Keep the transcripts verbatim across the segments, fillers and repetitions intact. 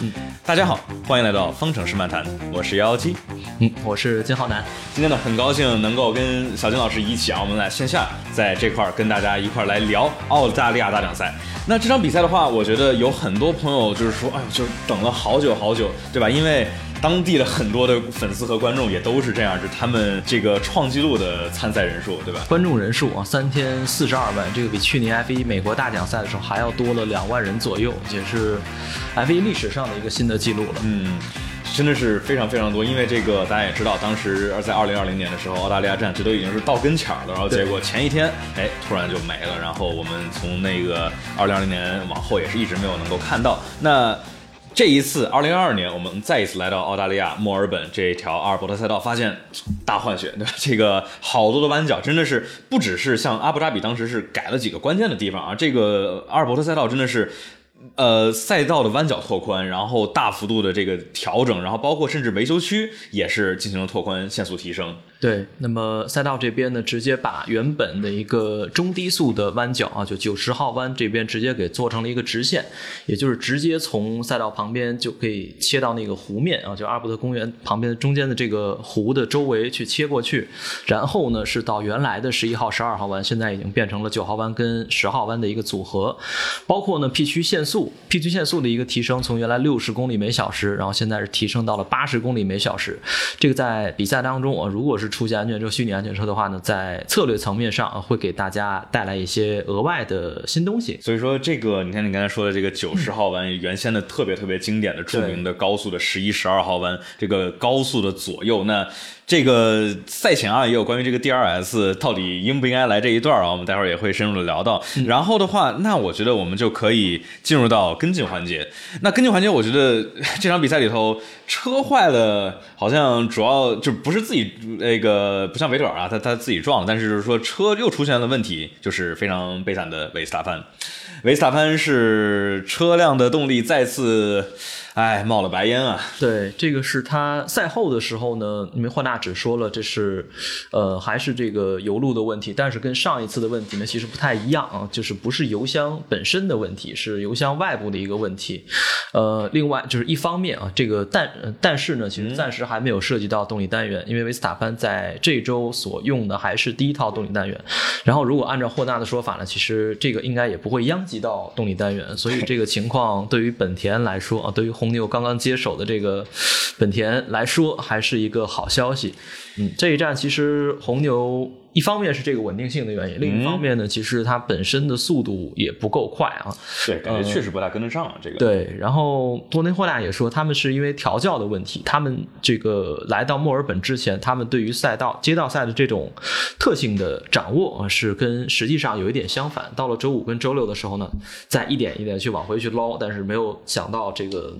嗯，大家好，欢迎来到方程式漫谈，我是幺幺七，嗯，我是金浩南。今天呢，很高兴能够跟小金老师一起啊，我们来线下在这块跟大家一块来聊澳大利亚大奖赛。那这场比赛的话，我觉得有很多朋友就是说，哎，就等了好久好久，对吧？因为当地的很多的粉丝和观众也都是这样，就他们这个创纪录的参赛人数，对吧？观众人数啊，三天四十二万，这个比去年 F 一 美国大奖赛的时候还要多了两万人左右，也是 F 一 历史上的一个新的记录了。嗯，真的是非常非常多，因为这个大家也知道，当时在二零二零年的时候，澳大利亚站这都已经是到跟前了，然后结果前一天，哎，突然就没了。然后我们从那个二零二零年往后也是一直没有能够看到。那这一次二零二二年我们再一次来到澳大利亚墨尔本这条阿尔伯特赛道，发现大换血，对吧？这个好多的弯角，真的是不只是像阿布扎比当时是改了几个关键的地方啊，这个阿尔伯特赛道真的是呃，赛道的弯角拓宽，然后大幅度的这个调整，然后包括甚至维修区也是进行了拓宽，限速提升。对，那么赛道这边呢，直接把原本的一个中低速的弯角啊，就九十号弯这边直接给做成了一个直线，也就是直接从赛道旁边就可以切到那个湖面啊，就阿尔伯特公园旁边中间的这个湖的周围去切过去，然后呢是到原来的十一号、十二号弯，现在已经变成了九号弯跟十号弯的一个组合，包括呢 P 区限速速 P 区限速的一个提升，从原来六十公里每小时，然后现在是提升到了八十公里每小时。这个在比赛当中啊，如果是出现安全车、虚拟安全车的话呢，在策略层面上会给大家带来一些额外的新东西。所以说，这个你看你刚才说的这个九十号弯，原先的特别特别经典的、著名的高速的十一、十二号弯，这个高速的左右那。这个赛前啊也有关于这个 D R S 到底应不应该来这一段啊，我们待会儿也会深入的聊到。然后的话，那我觉得我们就可以进入到跟进环节。那跟进环节，我觉得这场比赛里头车坏了，好像主要就不是自己那个，不像维特尔啊，他他自己撞了，但是就是说车又出现了问题，就是非常悲惨的维斯塔潘。维斯塔潘是车辆的动力再次。哎，冒了白烟啊！对，这个是他赛后的时候呢，因为霍纳只说了这是，呃，还是这个油路的问题，但是跟上一次的问题呢，其实不太一样啊，就是不是油箱本身的问题，是油箱外部的一个问题。呃，另外就是一方面啊，这个但但是呢，其实暂时还没有涉及到动力单元，嗯、因为维斯塔潘在这周所用的还是第一套动力单元。然后，如果按照霍纳的说法呢，其实这个应该也不会殃及到动力单元，所以这个情况对于本田来说啊，对于红。红牛刚刚接手的这个本田来说还是一个好消息。嗯，这一站其实红牛一方面是这个稳定性的原因，另一方面呢，其实它本身的速度也不够快啊。对，感觉确实不大跟得上啊。呃、这个对。然后多内霍纳也说，他们是因为调教的问题，他们这个来到墨尔本之前，他们对于赛道、街道赛的这种特性的掌握是跟实际上有一点相反。到了周五跟周六的时候呢，再一点一点去往回去捞，但是没有想到这个。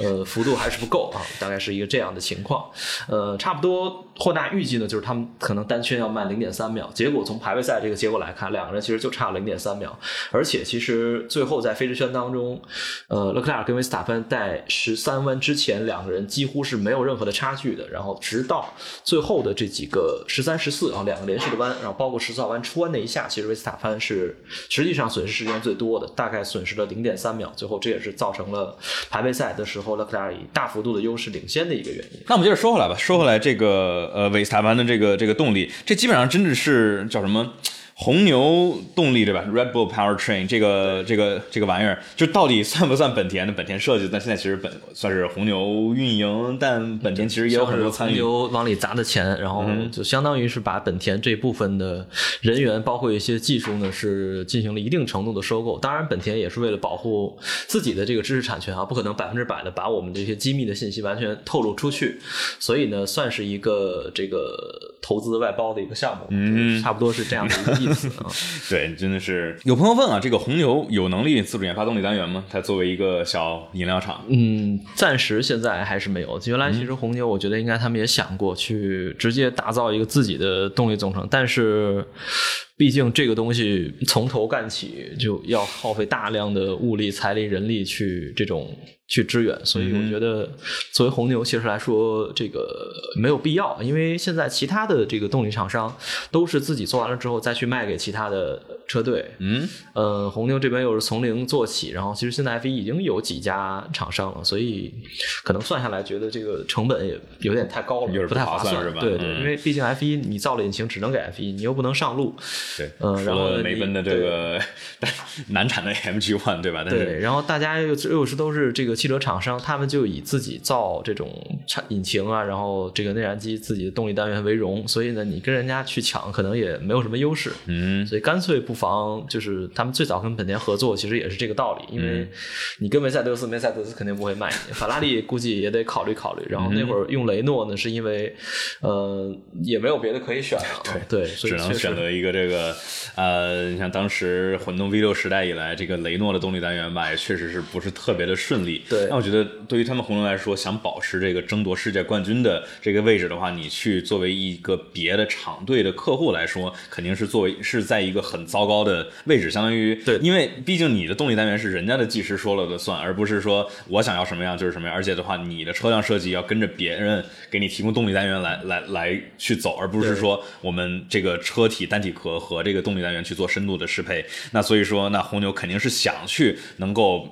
呃，幅度还是不够啊，大概是一个这样的情况。呃，差不多，霍纳预计呢，就是他们可能单圈要慢 零点三秒，结果从排位赛这个结果来看，两个人其实就差 零点三秒，而且其实最后在飞驰圈当中，呃，勒克莱尔跟维斯塔潘在十三弯之前，两个人几乎是没有任何的差距的，然后直到最后的这几个十三、十四啊，两个连续的弯，然后包括十四号弯出弯那一下，其实维斯塔潘是实际上损失时间最多的，大概损失了 零点三秒，最后这也是造成了排位赛的时候勒克莱尔以大幅度的优势领先的一个原因。那我们接着说回来吧，说回来这个呃维斯塔潘的这个这个动力，这基本上真的是叫什么红牛动力对吧 ？Red Bull Powertrain 这个这个这个玩意儿，就到底算不算本田的？本田设计，但现在其实本算是红牛运营，但本田其实也有很多参与。红牛往里砸的钱，然后就相当于是把本田这部分的人员，包括一些技术呢，是进行了一定程度的收购。当然，本田也是为了保护自己的这个知识产权啊，不可能百分之百的把我们这些机密的信息完全透露出去，所以呢，算是一个这个投资外包的一个项目，嗯，差不多是这样的一个意思。对，真的是有朋友问啊，这个红牛有能力自主研发动力单元吗？它作为一个小饮料厂，嗯，暂时现在还是没有。原来其实红牛，我觉得应该他们也想过去直接打造一个自己的动力总成，但是。毕竟这个东西从头干起就要耗费大量的物力、财力、人力去这种去支援，所以我觉得作为红牛其实来说这个没有必要，因为现在其他的这个动力厂商都是自己做完了之后再去卖给其他的车队。嗯，呃，红牛这边又是从零做起，然后其实现在 F 一 已经有几家厂商了，所以可能算下来觉得这个成本也有点太高了，有点不太划算是吧？对对，嗯、因为毕竟 F 一 你造了引擎只能给 F 一， 你又不能上路。对，嗯、呃，然后梅奔的这个难产的 A M G ONE 对吧？对，然后大家又又是都是这个汽车厂商，他们就以自己造这种引擎啊，然后这个内燃机自己的动力单元为荣，所以呢，你跟人家去抢可能也没有什么优势。嗯，所以干脆不妨就是他们最早跟本田合作，其实也是这个道理，因为你跟梅赛德斯，梅赛德斯肯定不会卖你，法拉利估计也得考虑考虑。然后那会儿用雷诺呢，是因为呃也没有别的可以选了，对对，所以只能选择一个这个呃，你像当时混动 V 六 时代以来，这个雷诺的动力单元吧，也确实是不是特别的顺利。对，那我觉得对于他们红牛来说，想保持这个争夺世界冠军的这个位置的话，你去作为一个别的厂队的客户来说，肯定是作为是在一个很糟糕的位置，相当于对，因为毕竟你的动力单元是人家的技师说了的算，而不是说我想要什么样就是什么样，而且的话你的车辆设计要跟着别人给你提供动力单元来来来去走，而不是说我们这个车体单体壳和这个动力单元去做深度的适配。那所以说那红牛肯定是想去能够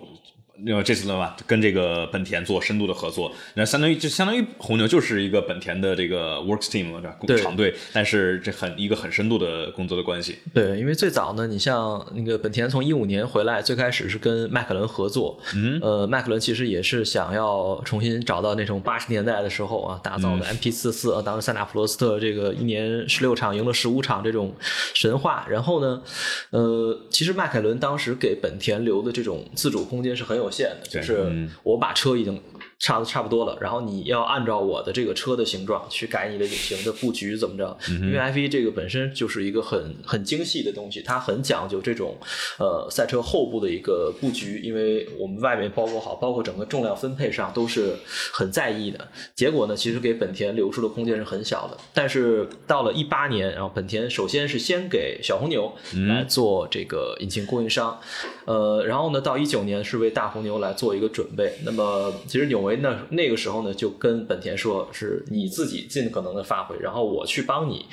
因为这次的话跟这个本田做深度的合作，那相当于就相当于红牛就是一个本田的这个 works team 对吧，厂队，但是这很一个很深度的工作的关系。对，因为最早呢，你像那个本田从一五年回来，最开始是跟迈凯伦合作，嗯，呃，迈凯伦其实也是想要重新找到那种八十年代的时候啊打造的 M P 四十四、嗯、啊，当时塞纳普罗斯特这个一年十六场赢了十五场这种神话。然后呢，呃，其实迈凯伦当时给本田留的这种自主空间是很有。有限的，就是我把车已经差差不多了，然后你要按照我的这个车的形状去改你的引擎的布局怎么着，因为 F 一 这个本身就是一个很很精细的东西，它很讲究这种呃赛车后部的一个布局，因为我们外面包裹好，包括整个重量分配上都是很在意的。结果呢，其实给本田留出的空间是很小的。但是到了一八年，然后本田首先是先给小红牛来做这个引擎供应商，呃，然后呢到一九年是为大红牛来做一个准备。那么其实纽维那那个时候呢，就跟本田说，是你自己尽可能的发挥，然后我去帮你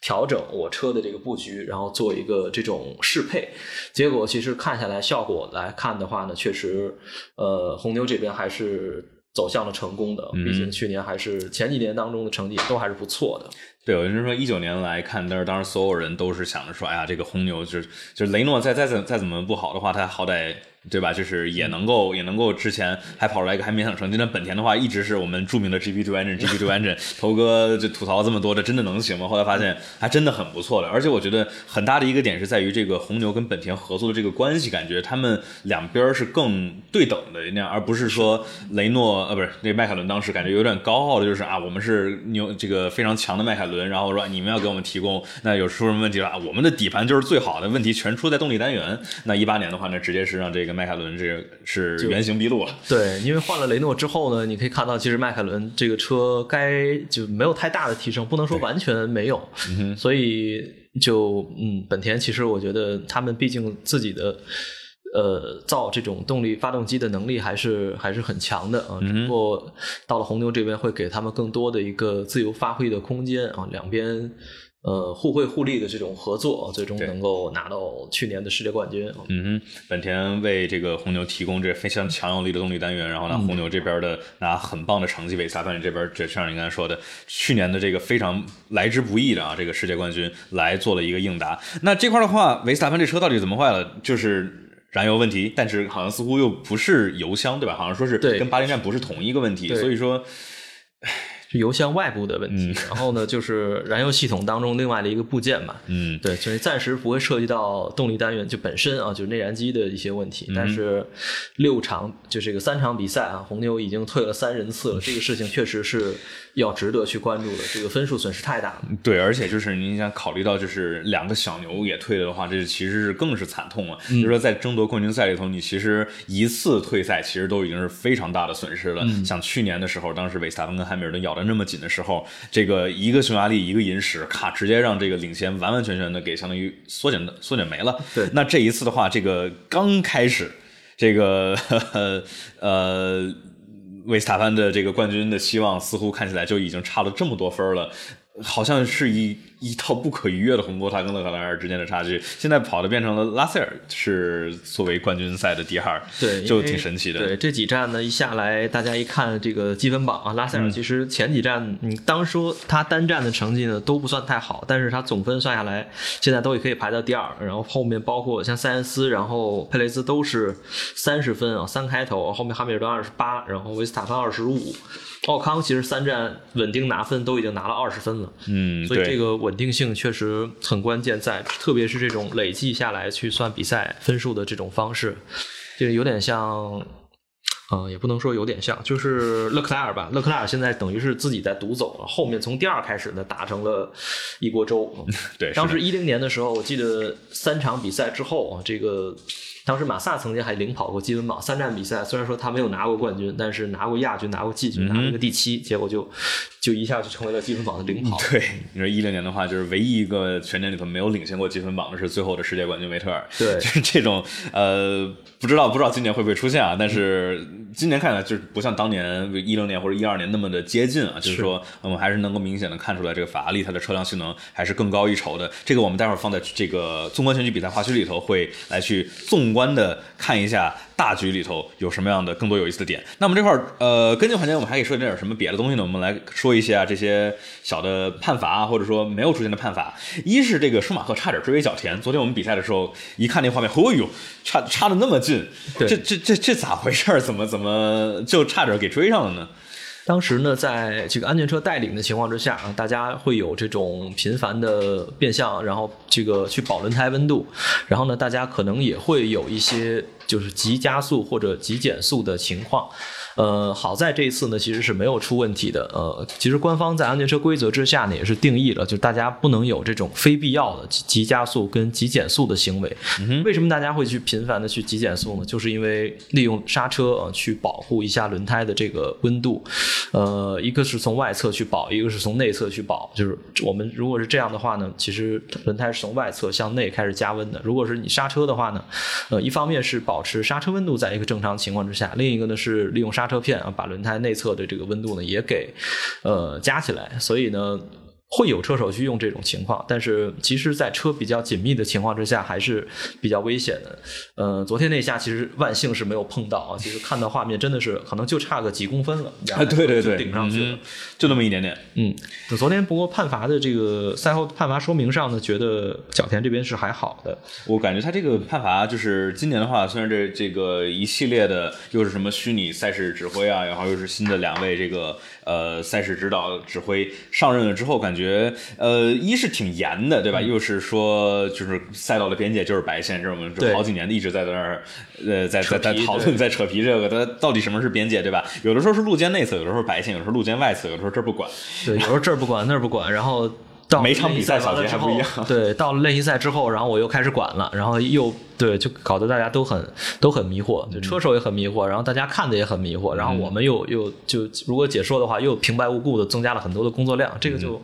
调整我车的这个布局，然后做一个这种适配。结果其实看下来效果来看的话呢，确实，呃，红牛这边还是走向了成功的，毕竟去年还是前几年当中的成绩都还是不错的。对，有人说一九年来看，但是当时所有人都是想着说，哎呀，这个红牛就是就是雷诺再再再怎么不好的话，他好歹。对吧？就是也能够，也能够之前还跑出来一个还勉强成绩。那本田的话，一直是我们著名的 G P 二 engine， G P 二 engine， 头哥就吐槽这么多，这真的能行吗？后来发现还真的很不错的。而且我觉得很大的一个点是在于这个红牛跟本田合作的这个关系，感觉他们两边是更对等的那样，而不是说雷诺呃、啊、不是那迈凯伦当时感觉有点高傲的，就是啊我们是牛这个非常强的迈凯伦，然后说你们要给我们提供，那有出什么问题了啊我们的底盘就是最好的，问题全出在动力单元。那一八年的话呢，直接是让这个。迈凯伦这是原形毕露了，对，因为换了雷诺之后呢，你可以看到，其实迈凯伦这个车该就没有太大的提升，不能说完全没有，嗯、所以就嗯，本田其实我觉得他们毕竟自己的呃造这种动力发动机的能力还是还是很强的啊，只不过到了红牛这边会给他们更多的一个自由发挥的空间啊，两边。呃，互惠互利的这种合作，最终能够拿到去年的世界冠军。嗯哼，本田为这个红牛提供这非常强有力的动力单元，然后呢，红牛这边的拿很棒的成绩为萨潘尼这边，就像你刚才说的，去年的这个非常来之不易的啊，这个世界冠军来做了一个应答。那这块的话，维斯塔潘这车到底怎么坏了？就是。燃油问题，但是好像似乎又不是油箱，对吧？好像说是跟巴林站不是同一个问题，所以说是油箱外部的问题、嗯。然后呢，就是燃油系统当中另外的一个部件嘛，嗯，对，所以暂时不会涉及到动力单元就本身啊，就是内燃机的一些问题。嗯、但是六场就这个三场比赛啊，红牛已经退了三人次了，这个事情确实是要值得去关注的，这个分数损失太大了。对，而且就是你想考虑到就是两个小牛也退的话，这其实是更是惨痛了。嗯、就是说在争。多冠军赛里头，你其实一次退赛其实都已经是非常大的损失了。嗯、像去年的时候，当时维斯塔潘跟汉密尔顿咬得那么紧的时候，这个一个匈牙利一个银石，咔，直接让这个领先完完全全的给相当于缩减的缩减没了。对，那这一次的话，这个刚开始，这个呵呵呃维斯塔潘的这个冠军的希望似乎看起来就已经差了这么多分了，好像是一。一道不可逾越的鸿沟，他跟勒克莱尔之间的差距，现在跑的变成了拉塞尔是作为冠军赛的第二，对，就挺神奇的。对，这几站呢一下来，大家一看这个积分榜啊，拉塞尔其实前几站，嗯、你当说他单站的成绩呢都不算太好，但是他总分算下来，现在都也可以排到第二。然后后面包括像塞恩斯，然后佩雷斯都是三十分啊，三开头，后面哈密尔顿二十八，然后维斯塔潘二十五。奥康其实三战稳定拿分都已经拿了二十分了，嗯，所以这个稳定性确实很关键在，特别是这种累计下来去算比赛分数的这种方式，这有点像，呃，也不能说有点像，就是勒克莱尔吧，勒克莱尔现在等于是自己在独走了，后面从第二开始呢打成了一锅粥，对，当时一零年的时候，我记得三场比赛之后啊，这个。当时马萨曾经还领跑过积分榜，三站比赛虽然说他没有拿过冠军，但是拿过亚军，拿过季军，拿了个第七，结果就就一下就成为了积分榜的领跑。嗯、对，你说一零年的话，就是唯一一个全年里头没有领先过积分榜的是最后的世界冠军维特尔。对，就是这种呃，不知道不知道今年会不会出现啊？但是今年看起来就是不像当年一零年或者一二年那么的接近啊，就是说我们还是能够明显的看出来，这个法拉利它的车辆性能还是更高一筹的。这个我们待会儿放在这个纵观全局比赛花絮里头会来去纵观。观的看一下大局里头有什么样的更多有意思的点。那么这块儿呃，跟进环节我们还可以说点什么别的东西呢？我们来说一下这些小的判罚，或者说没有出现的判罚。一是这个舒马赫差点追尾角田，昨天我们比赛的时候一看那画面，哦呦，差差的那么近，这这这这咋回事？怎么怎么就差点给追上了呢？当时呢，在这个安全车带领的情况之下啊，大家会有这种频繁的变向，然后这个去保轮胎温度，然后呢，大家可能也会有一些就是急加速或者急减速的情况。呃，好在这一次呢，其实是没有出问题的。呃，其实官方在安全车规则之下呢，也是定义了，就大家不能有这种非必要的急加速跟急减速的行为。嗯、为什么大家会去频繁的去急减速呢？就是因为利用刹车啊、呃、去保护一下轮胎的这个温度。呃，一个是从外侧去保，一个是从内侧去保。就是我们如果是这样的话呢，其实轮胎是从外侧向内开始加温的。如果是你刹车的话呢，呃，一方面是保持刹车温度在一个正常情况之下，另一个呢是利用刹车片啊，把轮胎内侧的这个温度呢也给呃加起来。所以呢，会有车手去用这种情况，但是其实在车比较紧密的情况之下还是比较危险的。呃，昨天那下其实万幸是没有碰到啊，其实看到画面真的是可能就差个几公分了，啊，对对对，顶上去了，嗯，就那么一点点。嗯，昨天不过判罚的这个赛后判罚说明上呢，觉得角田这边是还好的。我感觉他这个判罚就是今年的话，虽然这这个一系列的又是什么虚拟赛事指挥啊，然后又是新的两位这个呃赛事指导指挥上任了之后，感觉。感觉呃，一是挺严的，对吧？又是说，就是赛道的边界就是白线，这我们好几年一直在那儿，呃，在在在讨论，在扯皮这个，它到底什么是边界，对吧？有的时候是路肩内侧，有的时候白线，有的时候路肩外侧，有的时候这不管，对，有时候这不管那不管，然后到每场比赛小节还不一样，对，到了练习赛之后，然后我又开始管了，然后又。对，就搞得大家都很都很迷惑，就车手也很迷惑，然后大家看的也很迷惑，然后我们又又就如果解说的话，又平白无故的增加了很多的工作量，这个就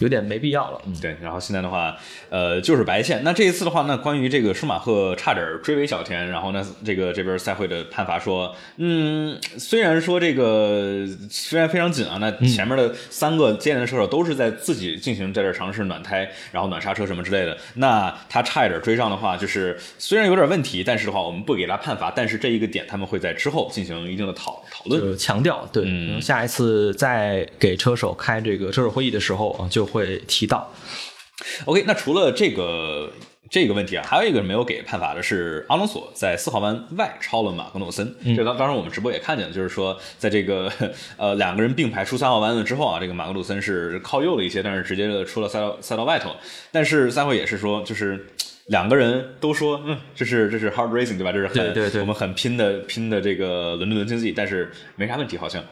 有点没必要了。嗯、对，然后现在的话，呃，就是白线。那这一次的话，那关于这个舒马赫差点追尾小田，然后呢，这个这边赛会的判罚说，嗯，虽然说这个虽然非常紧啊，那前面的三个接连的车手都是在自己进行在这尝试暖胎，然后暖刹车什么之类的，那他差一点追上的话，就是虽然。虽然有点问题，但是的话我们不给他判罚，但是这一个点他们会在之后进行一定的讨讨论，就是强调，对，嗯，下一次再给车手开这个车手会议的时候啊，就会提到。OK， 那除了这个这个问题啊，还有一个没有给判罚的是阿隆索在四号弯外超了马格诺森，嗯，这当当时我们直播也看见了，就是说在这个呃两个人并排出三号弯了之后啊，这个马格诺森是靠右了一些，但是直接的出了赛道赛道外头，但是赛会也是说就是。两个人都说，嗯，这是这是 hard racing 对吧？这是很对对对我们很拼的拼的这个轮对轮竞技，但是没啥问题好像。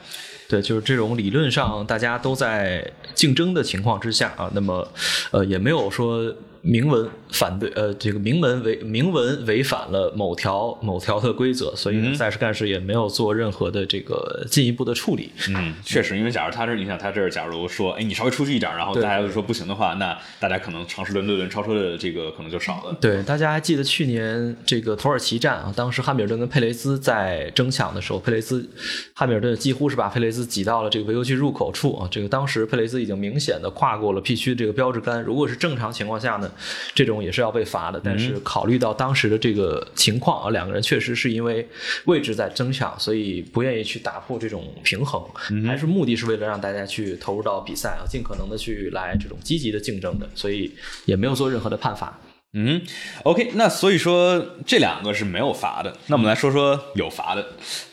对，就是这种理论上大家都在竞争的情况之下啊，那么呃也没有说明文反对，呃，这个明文违明文违反了某条某条的规则，所以赛事干事也没有做任何的这个进一步的处理。嗯，确实，因为假如他这，你想他这，假如说，哎，你稍微出去一点，然后大家就说不行的话，那大家可能尝试轮对轮超车的这个可能就少了。对，大家还记得去年这个土耳其站啊，当时汉密尔顿跟佩雷兹在争抢的时候，佩雷兹汉密尔顿几乎是把佩雷兹挤到了这个维修区入口处啊，这个当时佩雷兹已经明显的跨过了 P 区这个标志杆，如果是正常情况下呢，这种也是要被罚的，但是考虑到当时的这个情况啊，两个人确实是因为位置在争抢，所以不愿意去打破这种平衡，还是目的是为了让大家去投入到比赛啊，尽可能的去来这种积极的竞争的，所以也没有做任何的判罚。嗯 ，OK， 那所以说这两个是没有罚的，那我们来说说有罚的，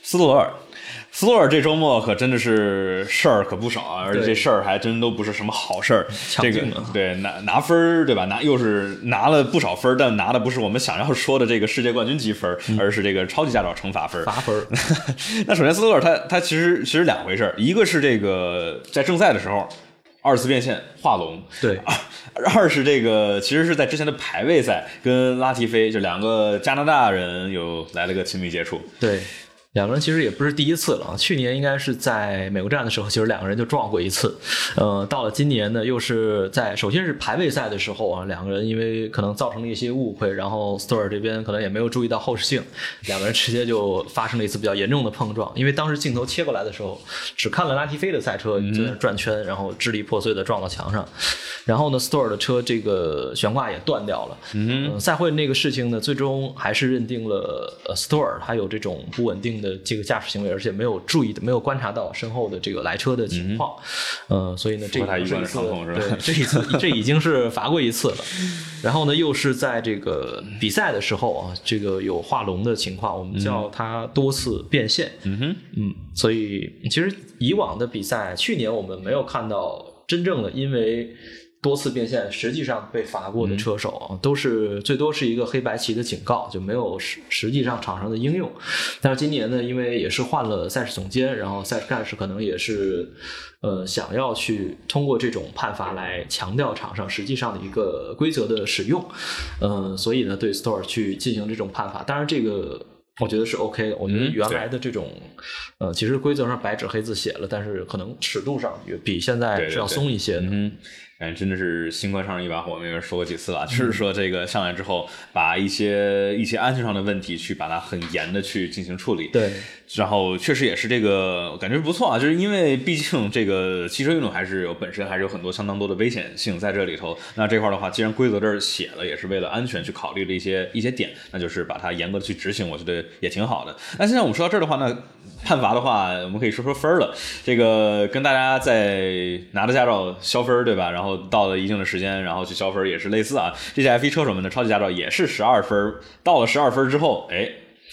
斯托尔。斯托尔这周末可真的是事儿可不少啊，而且这事儿还真都不是什么好事儿。这个对拿拿分对吧？拿又是拿了不少分，但拿的不是我们想要说的这个世界冠军积分，嗯、而是这个超级驾照惩罚分。罚分。那首先斯托尔他他其实其实两回事儿，一个是这个在正赛的时候二次变线画龙，对。二是这个其实是在之前的排位赛跟拉提菲就两个加拿大人有来了个亲密接触，对。两个人其实也不是第一次了，去年应该是在美国站的时候，其实两个人就撞过一次。呃，到了今年呢，又是在首先是排位赛的时候啊，两个人因为可能造成了一些误会，然后斯托尔这边可能也没有注意到后视镜，两个人直接就发生了一次比较严重的碰撞。因为当时镜头切过来的时候，只看了拉提菲的赛车就在转圈，然后支离破碎的撞到墙上。然后呢，斯托尔的车这个悬挂也断掉了。嗯、呃，赛会那个事情呢，最终还是认定了呃斯托尔他有这种不稳定的的这个驾驶行为，而且没有注意的，没有观察到身后的这个来车的情况，嗯、呃，所以呢，这一次，对，这一次，这已经是罚过一次了。然后呢，又是在这个比赛的时候啊，这个有画龙的情况，我们叫它多次变线。嗯哼，嗯，所以其实以往的比赛，去年我们没有看到真正的因为多次变线实际上被罚过的车手、嗯、都是最多是一个黑白旗的警告，就没有实实际上场上的应用。但是今年呢，因为也是换了赛事总监，然后赛事干事可能也是呃想要去通过这种判罚来强调场上实际上的一个规则的使用，呃所以呢对 Store 去进行这种判罚。当然这个我觉得是 OK 的，我觉得原来的这种、嗯、呃其实规则上白纸黑字写了，但是可能尺度上也比现在是要松一些的。对对对，嗯，真的是新官上一把火，我们也说过几次了，就是说这个上来之后，把一些一些安全上的问题去把它很严的去进行处理。对，然后确实也是这个感觉不错啊，就是因为毕竟这个汽车运动还是有本身还是有很多相当多的危险性在这里头。那这块的话，既然规则这儿写了，也是为了安全去考虑的一些一些点，那就是把它严格的去执行，我觉得也挺好的。那现在我们说到这儿的话，那判罚的话，我们可以说说分了。这个跟大家在拿着驾照消分，对吧？然后到了一定的时间，然后去消分也是类似啊。这些 F 一 车手们的超级驾照也是十二分，到了十二分之后，哎，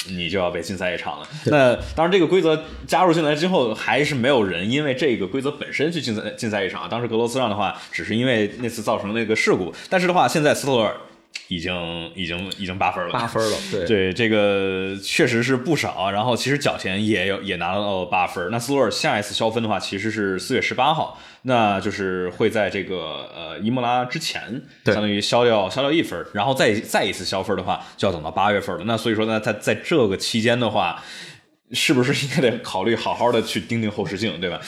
你就要被禁赛一场了。那当然，这个规则加入进来之后，还是没有人因为这个规则本身去禁赛禁赛一场。当时格罗斯让的话，只是因为那次造成那个事故，但是的话，现在斯托尔已经已经已经八分了，八分了，对对，这个确实是不少。然后其实角田也有也拿到八分。那斯托尔下一次消分的话，其实是四月十八号。那就是会在这个呃伊莫拉之前，相当于消掉消掉一分，然后再再一次消分的话，就要等到八月份了。那所以说呢，在在这个期间的话，是不是应该得考虑好好的去盯盯后视镜，对吧？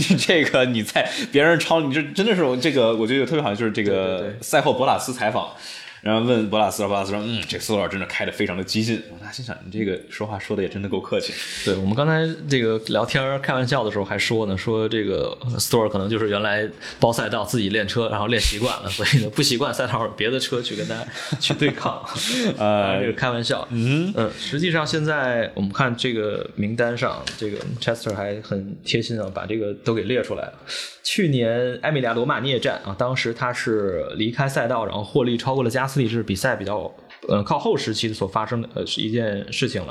你这个你在别人超你这真的是我这个我觉得特别好，就是这个赛后博塔斯采访。然后问博拉斯，博拉斯说：“嗯，这斯托尔真的开得非常的激进。”我心想，你这个说话说的也真的够客气。对，我们刚才这个聊天开玩笑的时候还说呢，说这个斯托尔可能就是原来包赛道自己练车，然后练习惯了，所以呢不习惯赛道别的车去跟他去对抗。呃，这个开玩笑。嗯嗯，实际上现在我们看这个名单上，这个 Chester 还很贴心啊，把这个都给列出来了。去年埃米利亚罗马涅站啊，当时他是离开赛道，然后获利超过了加斯利，是比赛比较呃靠后时期所发生的呃一件事情了，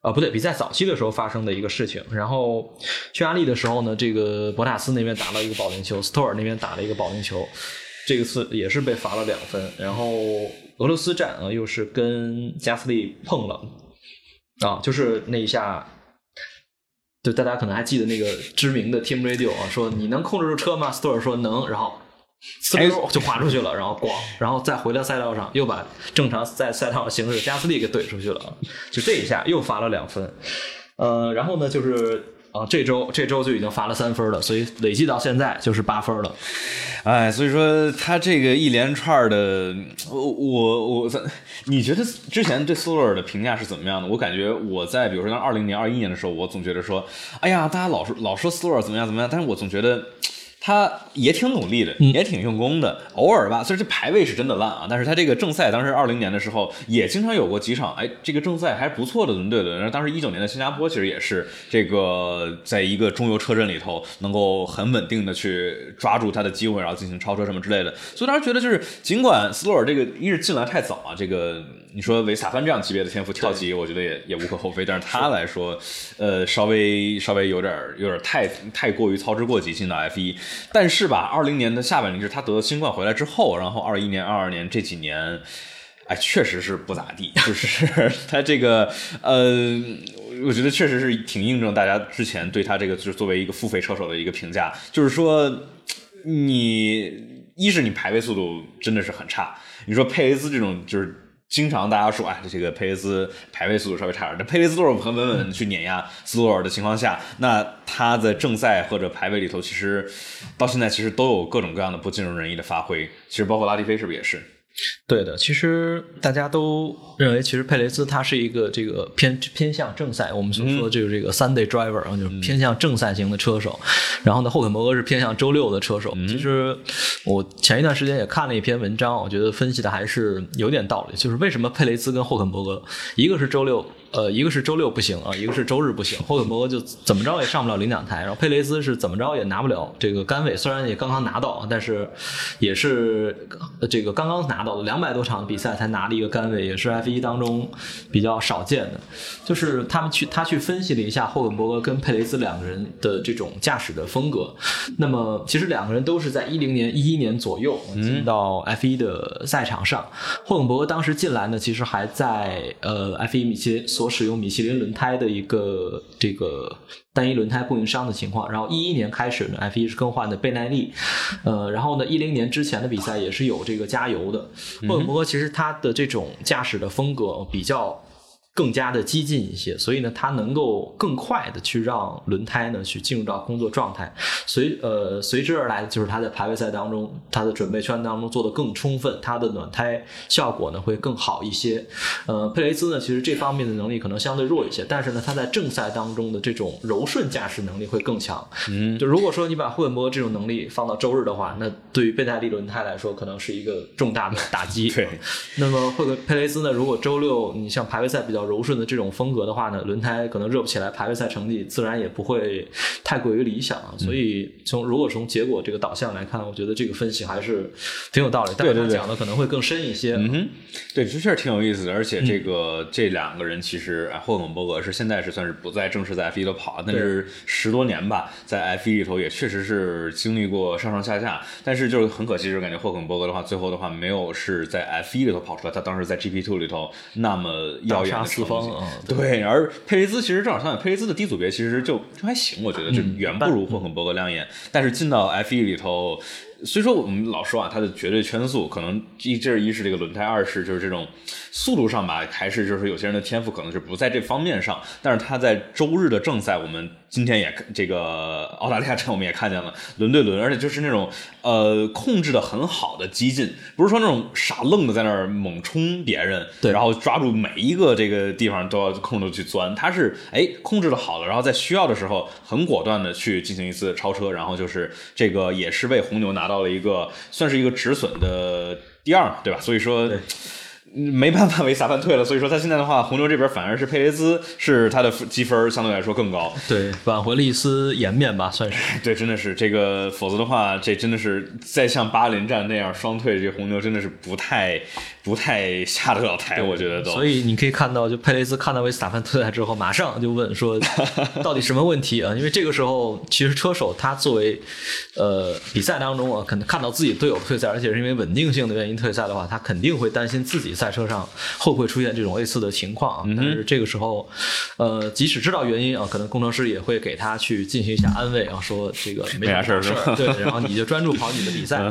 啊、呃、不对，比赛早期的时候发生的一个事情。然后匈牙利的时候呢，这个博塔斯那边打了一个保龄球，斯托尔那边打了一个保龄球，这个次也是被罚了两分。然后俄罗斯站啊，又是跟加斯利碰了啊，就是那一下。就大家可能还记得那个知名的 Team Radio 啊，说你能控制住车吗？斯托尔说能，然后呲溜就滑出去了，然后咣，然后再回到赛道上，又把正常在赛道上行驶的加斯利给怼出去了，就这一下又罚了两分。呃，然后呢就是啊、呃，这周这周就已经罚了三分了，所以累计到现在就是八分了。哎，所以说他这个一连串的，我我你觉得之前对斯托尔的评价是怎么样的？我感觉我在比如说当二零年、二一年的时候，我总觉得说，哎呀，大家老说老说斯托尔怎么样怎么样，但是我总觉得。他也挺努力的，也挺用功的，嗯、偶尔吧。虽然这排位是真的烂啊，但是他这个正赛当时二零年的时候也经常有过几场，哎，这个正赛还不错的轮对轮。然后当时一九年的新加坡其实也是这个，在一个中游车阵里头能够很稳定的去抓住他的机会，然后进行超车什么之类的。所以当时觉得就是，尽管斯洛尔这个一是进来太早啊，这个你说维斯塔潘这样级别的天赋跳级，我觉得也也无可厚非。但是他来说，呃，稍微稍微有点有点太太过于操之过急进到 F 一。但是吧，二零年的下半年就是他得了新冠回来之后，然后二一年、二二年这几年，哎，确实是不咋地，就是他这个呃，我觉得确实是挺印证大家之前对他这个就是作为一个付费车手的一个评价，就是说你一是你排位速度真的是很差，你说佩雷兹这种就是。经常大家说，哎，这个佩雷兹排位速度稍微差点，但佩雷兹都是很稳稳去碾压斯托尔的情况下，那他在正赛或者排位里头，其实到现在其实都有各种各样的不尽如人意的发挥。其实包括拉蒂菲是不是也是？对的，其实大家都认为，其实佩雷兹他是一个这个偏偏向正赛，我们所说的就是这个 Sunday driver，、嗯、就是偏向正赛型的车手。然后呢，霍肯伯格是偏向周六的车手。嗯、其实我前一段时间也看了一篇文章，我觉得分析的还是有点道理，就是为什么佩雷兹跟霍肯伯格，一个是周六。呃，一个是周六不行啊，一个是周日不行，霍肯伯格就怎么着也上不了领奖台，然后佩雷兹是怎么着也拿不了这个杆位，虽然也刚刚拿到，但是也是这个刚刚拿到的两百多场比赛才拿了一个杆位，也是 F 一 当中比较少见的。就是他们去他去分析了一下霍肯伯格跟佩雷兹两个人的这种驾驶的风格。那么其实两个人都是在一零年、一一年左右进到 F 一 的赛场上，嗯、霍肯伯格当时进来呢，其实还在呃 F 一 米其林。所使用米其林轮胎的一个这个单一轮胎供应商的情况，然后一一年开始呢 F 一 是更换的倍耐力，呃，然后呢一零年之前的比赛也是有这个加油的。霍肯伯格其实他的这种驾驶的风格比较更加的激进一些，所以呢他能够更快的去让轮胎呢去进入到工作状态，随呃随之而来的就是他在排位赛当中，他的准备圈当中做得更充分，他的暖胎效果呢会更好一些。呃佩雷兹呢其实这方面的能力可能相对弱一些，但是呢他在正赛当中的这种柔顺驾驶能力会更强。嗯，就如果说你把霍肯伯格这种能力放到周日的话，那对于倍耐力轮胎来说可能是一个重大的打击。对，那么霍肯佩雷兹呢，如果周六你像排位赛比较柔顺的这种风格的话呢，轮胎可能热不起来，排位赛成绩自然也不会太过于理想。所以从如果从结果这个导向来看，我觉得这个分析还是挺有道理，但是他讲的可能会更深一些。嗯哼，对，这确实挺有意思的。而且这个、嗯、这两个人其实霍肯伯格是现在是算是不再正式在 F 一 里跑，但是十多年吧在 F 一 里头也确实是经历过上上下下，但是就是很可惜，就是感觉霍肯伯格的话最后的话没有是在 F 一 里头跑出来他当时在 G P 二 里头那么耀眼的四方啊。对，对，而佩雷兹其实正好相反，佩雷兹的低组别其实就就还行，我觉得就远不如霍肯伯格亮眼，嗯嗯、但是进到 F 一 里头，所以说我们老说啊，它的绝对圈速可能一这一是这个轮胎，二是就是这种速度上吧，还是就是有些人的天赋可能是不在这方面上，但是他在周日的正赛，我们今天也这个澳大利亚站我们也看见了轮对轮，而且就是那种呃控制的很好的激进，不是说那种傻愣的在那儿猛冲别人，对，然后抓住每一个这个地方都要控制去钻，他是哎控制的好的，然后在需要的时候很果断的去进行一次超车，然后就是这个也是为红牛拿。拿到了一个算是一个止损的第二嘛，对吧？所以说没办法，维萨潘退了，所以说他现在的话，红牛这边反而是佩雷兹是他的积分相对来说更高，对，挽回了一丝颜面吧，算是。对，真的是这个，否则的话，这真的是再像巴林站那样双退，这红牛真的是不太不太下得了台，我觉得都。所以你可以看到，就佩雷兹看到维萨潘退赛之后，马上就问说，到底什么问题啊？因为这个时候，其实车手他作为呃比赛当中啊，可能看到自己队友退赛，而且是因为稳定性的原因退赛的话，他肯定会担心自己赛赛车上会不会出现这种类似的情况啊？但是这个时候，呃，即使知道原因啊，可能工程师也会给他去进行一下安慰啊，说这个没啥事儿，对，然后你就专注跑你的比赛，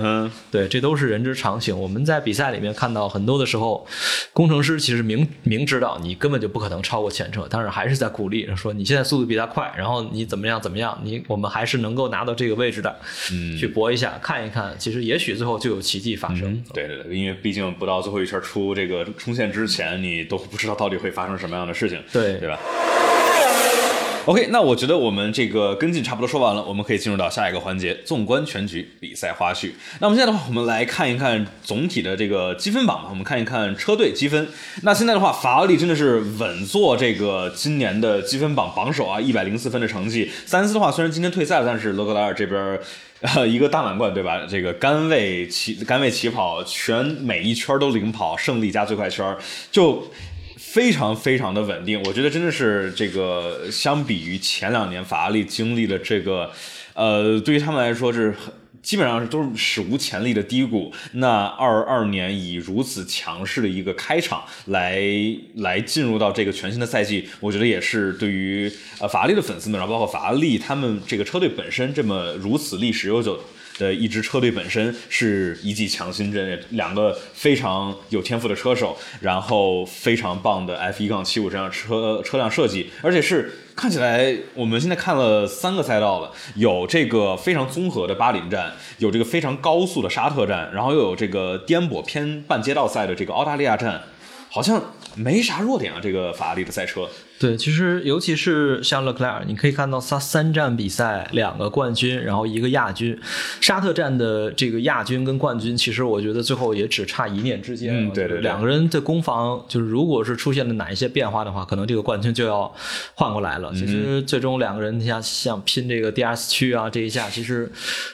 对，这都是人之常情。我们在比赛里面看到很多的时候，工程师其实明明知道你根本就不可能超过前车，但是还是在鼓励说你现在速度比他快，然后你怎么样怎么样，你我们还是能够拿到这个位置的，嗯，去搏一下，看一看，其实也许最后就有奇迹发生。嗯、对对对，因为毕竟不到最后一圈出这个冲线之前，你都不知道到底会发生什么样的事情，对对吧？OK， 那我觉得我们这个跟进差不多说完了，我们可以进入到下一个环节，纵观全局，比赛花絮。那么现在的话，我们来看一看总体的这个积分榜，我们看一看车队积分。那现在的话，法拉利真的是稳坐这个今年的积分榜榜首啊，一百零四分的成绩。塞恩斯的话，虽然今天退赛了，但是勒克莱尔这边。呃，一个大满贯对吧？这个杆位起杆位起跑，全每一圈都领跑，胜利加最快圈，就非常非常的稳定。我觉得真的是这个，相比于前两年法拉利经历了这个，呃，对于他们来说是基本上是都是史无前例的低谷。那二十二年以如此强势的一个开场来来进入到这个全新的赛季，我觉得也是对于呃法拉利的粉丝们，然后包括法拉利他们这个车队本身这么如此历史悠久的一支车队本身是一记强心针。两个非常有天赋的车手，然后非常棒的 F 一 七五 这样车车辆设计，而且是。看起来我们现在看了三个赛道了，有这个非常综合的巴林站，有这个非常高速的沙特站，然后又有这个颠簸偏半街道赛的这个澳大利亚站，好像没啥弱点啊，这个法拉利的赛车。对，其实尤其是像勒克莱尔，你可以看到他三站比赛两个冠军，然后一个亚军。沙特站的这个亚军跟冠军，其实我觉得最后也只差一念之间。嗯，对对对。两个人的攻防，就是如果是出现了哪一些变化的话，可能这个冠军就要换过来了。其实最终两个人像像拼这个 D R S 区啊，这一下其实，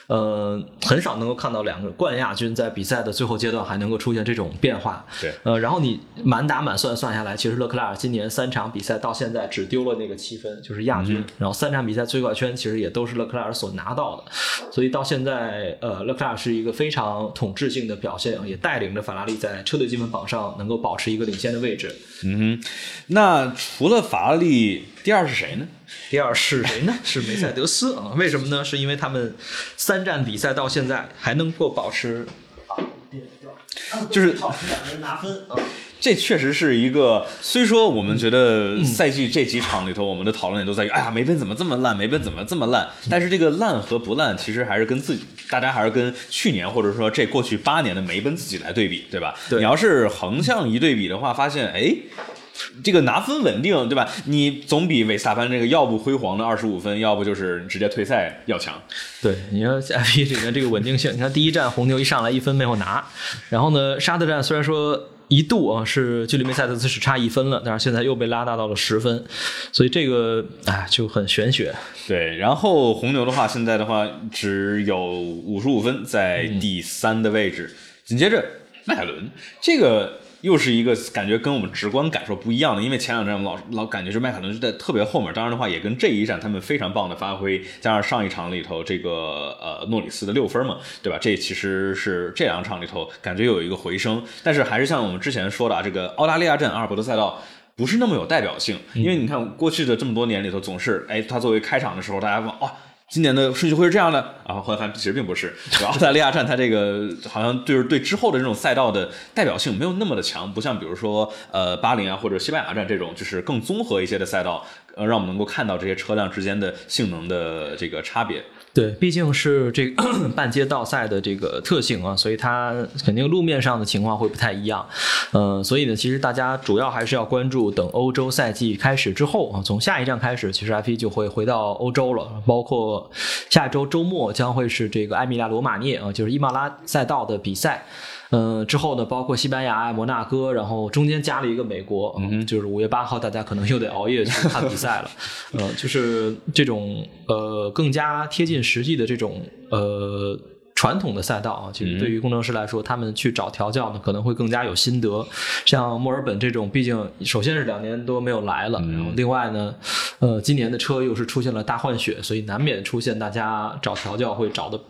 呃，很少能够看到两个冠亚军在比赛的最后阶段还能够出现这种变化。对。呃，然后你满打满算算下来，其实勒克莱尔今年三场比赛到。到现在只丢了那个七分，就是亚军。嗯、然后三场比赛最快圈其实也都是勒克莱尔所拿到的，所以到现在，呃，勒克莱尔是一个非常统治性的表现，也带领着法拉利在车队积分榜上能够保持一个领先的位置。嗯哼，那除了法拉利，第二是谁呢？第二是谁呢？是梅赛德斯啊？为什么呢？是因为他们三站比赛到现在还能够保持，就是保持两个人拿分啊。这确实是一个，虽说我们觉得赛季这几场里头，我们的讨论也都在于，哎呀，梅奔怎么这么烂，梅奔怎么这么烂？但是这个烂和不烂，其实还是跟自己，大家还是跟去年或者说这过去八年的梅奔自己来对比，对吧？对，你要是横向一对比的话，发现，哎。这个拿分稳定，对吧？你总比维斯塔潘这个要不辉煌的二十五分，要不就是直接退赛要强。对，你说 F 一 里面这个稳定性，你看第一站红牛一上来一分没有拿，然后呢，沙特站虽然说一度啊是距离梅赛德斯只差一分了，但是现在又被拉大到了十分，所以这个哎就很玄学。对，然后红牛的话，现在的话只有五十五分，在第三的位置。嗯、紧接着迈凯伦这个。又是一个感觉跟我们直观感受不一样的，因为前两站我们老老感觉是迈凯伦是在特别后面，当然的话也跟这一站他们非常棒的发挥，加上上一场里头这个呃诺里斯的六分嘛，对吧？这其实是这两场里头感觉有一个回升，但是还是像我们之前说的啊，这个澳大利亚站阿尔伯特赛道。不是那么有代表性，因为你看过去的这么多年里头总是，哎，他作为开场的时候大家问啊。哦今年的顺序会是这样的啊，后来发现其实并不是。澳大利亚站它这个好像就是对之后的这种赛道的代表性没有那么的强，不像比如说呃巴林啊或者西班牙站这种就是更综合一些的赛道，呃让我们能够看到这些车辆之间的性能的这个差别。对，毕竟是这个咳咳半街道赛的这个特性啊，所以它肯定路面上的情况会不太一样。呃，所以呢，其实大家主要还是要关注等欧洲赛季开始之后啊，从下一站开始，其实 F 一 就会回到欧洲了，包括下周周末将会是这个埃米利亚罗马涅啊，就是伊马拉赛道的比赛。呃，之后呢，包括西班牙、摩纳哥，然后中间加了一个美国，嗯，就是五月八号，大家可能又得熬夜去看比赛了。呃，就是这种呃更加贴近实际的这种呃传统的赛道啊，其实对于工程师来说，他们去找调教呢，可能会更加有心得。像墨尔本这种，毕竟首先是两年多没有来了，然后另外呢，呃，今年的车又是出现了大换血，所以难免出现大家找调教会找的。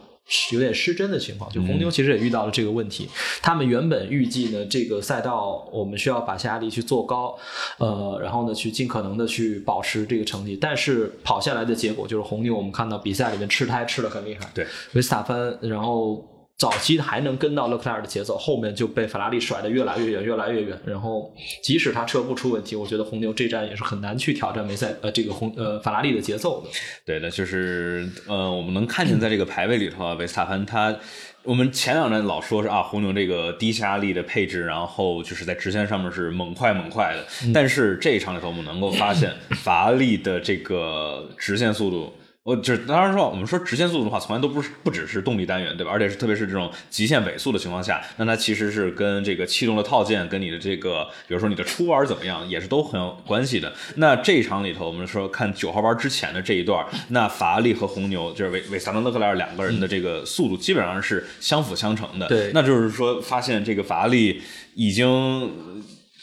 有点失真的情况，就红牛其实也遇到了这个问题、嗯、他们原本预计呢这个赛道我们需要把下压力去做高，呃，然后呢去尽可能的去保持这个成绩，但是跑下来的结果就是红牛我们看到比赛里面吃胎吃得很厉害，对维斯塔潘然后早期还能跟到勒克莱尔的节奏，后面就被法拉利甩得越来越远越来越远，然后即使他车不出问题，我觉得红牛这站也是很难去挑战梅赛呃这个红呃法拉利的节奏的。对的，就是呃我们能看见在这个排位里头啊，维斯塔潘他我们前两站老说是啊红牛这个低下压力的配置，然后就是在直线上面是猛快猛快的，嗯、但是这一场里头我们能够发现法拉利的这个直线速度。我就当然说，我们说直线速度的话，从来都不是不只是动力单元，对吧？而且是特别是这种极限尾速的情况下，那它其实是跟这个气动的套件，跟你的这个，比如说你的出弯怎么样，也是都很有关系的。那这一场里头，我们说看九号弯之前的这一段，那法拉利和红牛就是维维斯塔潘勒克莱尔两个人的这个速度基本上是相辅相成的。对，那就是说发现这个法拉利已经。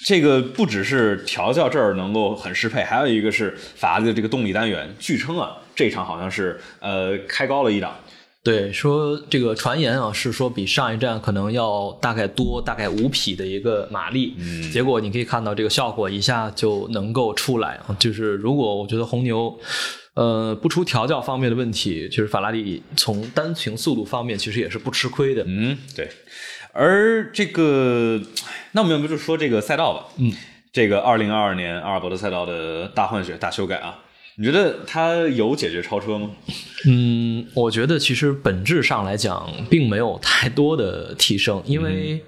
这个不只是调教这儿能够很适配，还有一个是法拉利的这个动力单元，据称啊，这一场好像是呃开高了一档。对，说这个传言啊是说比上一站可能要大概多大概五匹的一个马力、嗯、结果你可以看到这个效果一下就能够出来啊，就是如果我觉得红牛呃，不出调教方面的问题，就是法拉利从单行速度方面其实也是不吃亏的。嗯，对。而这个，那我们要不就说这个赛道吧。嗯，这个二零二二年阿尔伯特赛道的大换血、大修改啊，你觉得它有解决超车吗？嗯，我觉得其实本质上来讲，并没有太多的提升，因为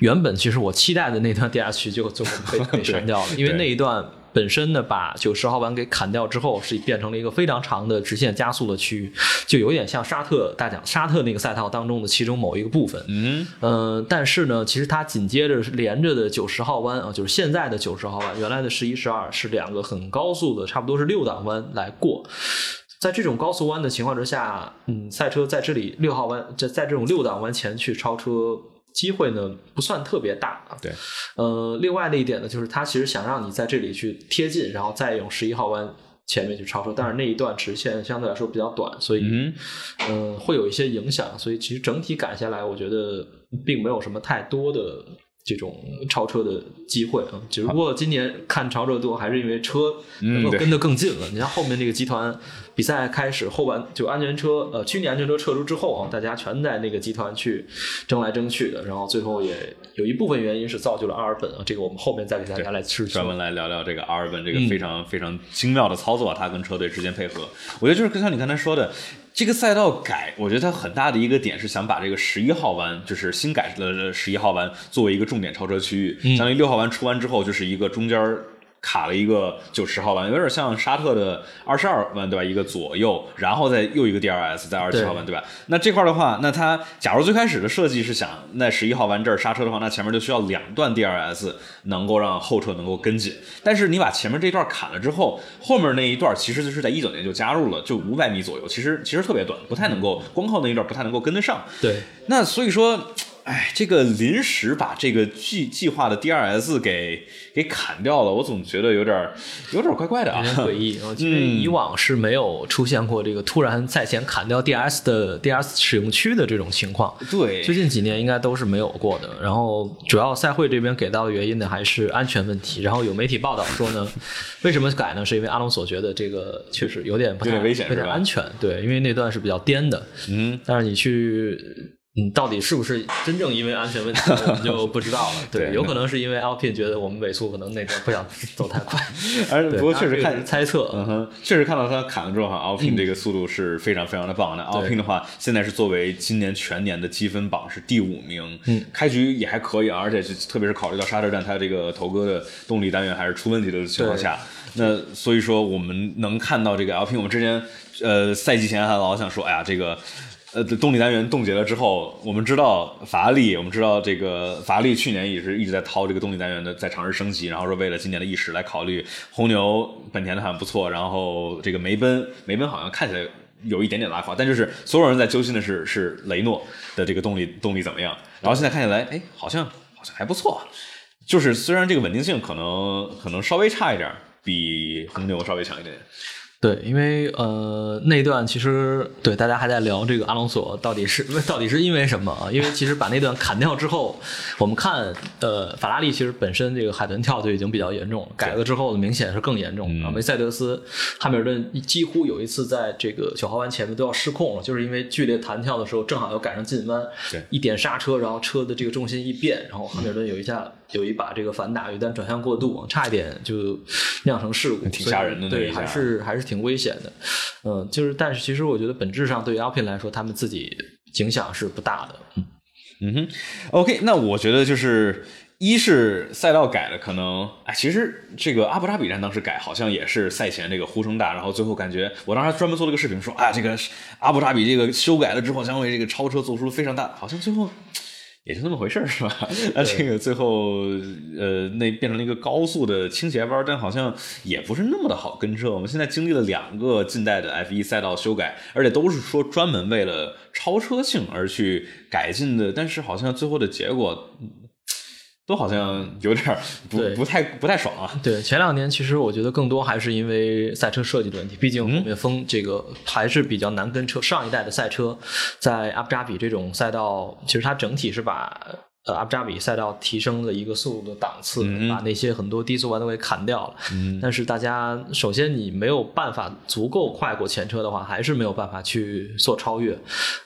原本其实我期待的那段地下区就就被被删掉了，因为那一段。本身呢把九十号弯给砍掉之后是变成了一个非常长的直线加速的区域，就有点像沙特大奖沙特那个赛道当中的其中某一个部分。嗯，呃但是呢其实它紧接着连着的九十号弯啊，就是现在的九十号弯，原来的十一、十二是两个很高速的差不多是六档弯来过。在这种高速弯的情况之下，嗯赛车在这里六号弯在在这种六档弯前去超车机会呢不算特别大啊，对，呃，另外的一点呢，就是他其实想让你在这里去贴近，然后再用十一号弯前面去超车，但是那一段直线相对来说比较短，所以嗯、呃，会有一些影响，所以其实整体赶下来，我觉得并没有什么太多的这种超车的机会啊。只不过今年看超车多，还是因为车能够跟得更近了。嗯、你像后面这个集团比赛开始后半就安全车，呃，去年安全车撤出之后啊，大家全在那个集团去争来争去的，然后最后也有一部分原因是造就了阿尔本啊。这个我们后面再给大家来去专门来聊聊这个阿尔本这个非常非常精妙的操作、啊，他跟车队之间配合，我觉得就是像你刚才说的。这个赛道改，我觉得它很大的一个点是想把这个十一号弯，就是新改的十一号弯作为一个重点超车区域，相当于六号弯出弯之后就是一个中间卡了一个九十号弯，有点像沙特的二十二弯，对吧？一个左右，然后再又一个 D R S 在二十七号弯， 对, 对吧？那这块的话，那它假如最开始的设计是想在十一号弯这儿刹车的话，那前面就需要两段 D R S 能够让后车能够跟紧。但是你把前面这段砍了之后，后面那一段其实就是在十九年就加入了，就五百米左右，其实其实特别短，不太能够光靠那一段不太能够跟得上。对，那所以说。哎，这个临时把这个计计划的 D R S 给给砍掉了，我总觉得有点有点怪怪的啊，有点诡异。我觉得以往是没有出现过这个突然赛前砍掉 D R S 的 D R S 使用区的这种情况。对，最近几年应该都是没有过的。然后主要赛会这边给到的原因呢，还是安全问题。然后有媒体报道说呢，为什么改呢？是因为阿隆索觉得这个确实有点不太有点危险，有点安全。对，因为那段是比较颠的。嗯，但是你去。嗯，到底是不是真正因为安全问题，我们就不知道了。对，对有可能是因为 Alpine 觉得我们尾速可能那个不想走太快，而不过确实看猜测，嗯哼，确实看到他砍了之后哈 ，Alpine 这个速度是非常非常的棒的。嗯、Alpine 的话，现在是作为今年全年的积分榜是第五名，嗯，开局也还可以，而且特别是考虑到刹车站它这个头哥的动力单元还是出问题的情况下，那所以说我们能看到这个 Alpine， 我们之前呃赛季前还老想说，哎呀这个。呃，动力单元冻结了之后，我们知道法拉利，我们知道这个法拉利去年也是一直在掏这个动力单元的，在尝试升级，然后说为了今年的意识来考虑。红牛本田的好像不错，然后这个梅奔，梅奔好像看起来有一点点拉垮，但就是所有人在揪心的是是雷诺的这个动力动力怎么样？然后现在看起来，哎，好像好像还不错，就是虽然这个稳定性可能可能稍微差一点，比红牛稍微强一点。对，因为呃那段其实对大家还在聊这个阿隆索到底是到底是因为什么啊？因为其实把那段砍掉之后，我们看呃法拉利其实本身这个海豚跳就已经比较严重了，改了之后明显是更严重啊。梅赛德斯、汉密尔顿几乎有一次在这个九号弯前面都要失控了，就是因为剧烈弹跳的时候正好要赶上进弯，一点刹车，然后车的这个重心一变，然后汉密尔顿有一下。有一把这个反打，有一段转向过度，差一点就酿成事故，挺吓人的。对，还是还是挺危险的。嗯，就是，但是其实我觉得本质上对于 Alpine 来说，他们自己影响是不大的。嗯嗯哼 ，OK， 那我觉得就是。一是赛道改了，可能哎，其实这个阿布扎比站当时改好像也是赛前这个呼声大，然后最后感觉我当时专门做了个视频说啊，这个阿布扎比这个修改了之后，将为这个超车做出了非常大，好像最后。也就那么回事是吧？那这个最后呃，那变成了一个高速的倾斜弯，但好像也不是那么的好跟车。我们现在经历了两个近代的 F 一 赛道修改，而且都是说专门为了超车性而去改进的，但是好像最后的结果都好像有点不不太不太爽啊。对，前两年其实我觉得更多还是因为赛车设计的问题，毕竟我们风这个还是比较难跟车。上一代的赛车在阿布扎比这种赛道，其实它整体是把呃阿布扎比赛道提升了一个速度的档次，嗯、把那些很多低速弯都给砍掉了。嗯、但是大家首先你没有办法足够快过前车的话，还是没有办法去做超越。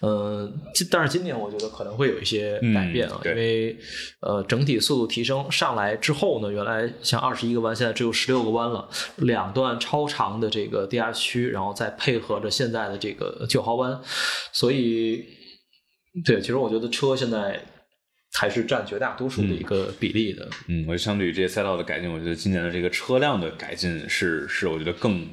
呃，但是今年我觉得可能会有一些改变啊，嗯、因为呃整体速度提升上来之后呢，原来像二十一个弯，现在只有十六个弯了，两段超长的这个低压区，然后再配合着现在的这个九号弯，所以对，其实我觉得车现在。还是占绝大多数的一个比例的。嗯，我就相对于这些赛道的改进，我觉得今年的这个车辆的改进是是我觉得更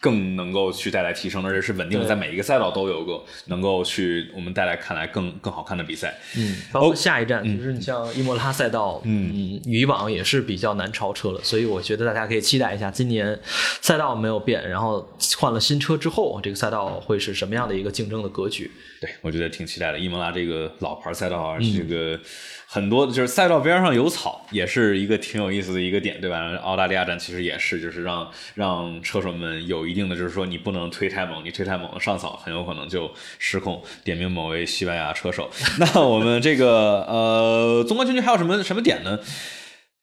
更能够去带来提升，而且是稳定的，在每一个赛道都有个能够去我们带来看来更更好看的比赛。嗯，包括下一站，其实你像伊莫拉赛道，嗯，以往也是比较难超车了，所以我觉得大家可以期待一下，今年赛道没有变，然后换了新车之后，这个赛道会是什么样的一个竞争的格局？对，我觉得挺期待的。伊莫拉这个老牌赛道啊，这个很多就是赛道边上有草，也是一个挺有意思的一个点，对吧？澳大利亚站其实也是，就是让让车手们有一定的，就是说你不能推太猛，你推太猛上草很有可能就失控。点名某位西班牙车手。那我们这个呃，综观全局还有什么什么点呢？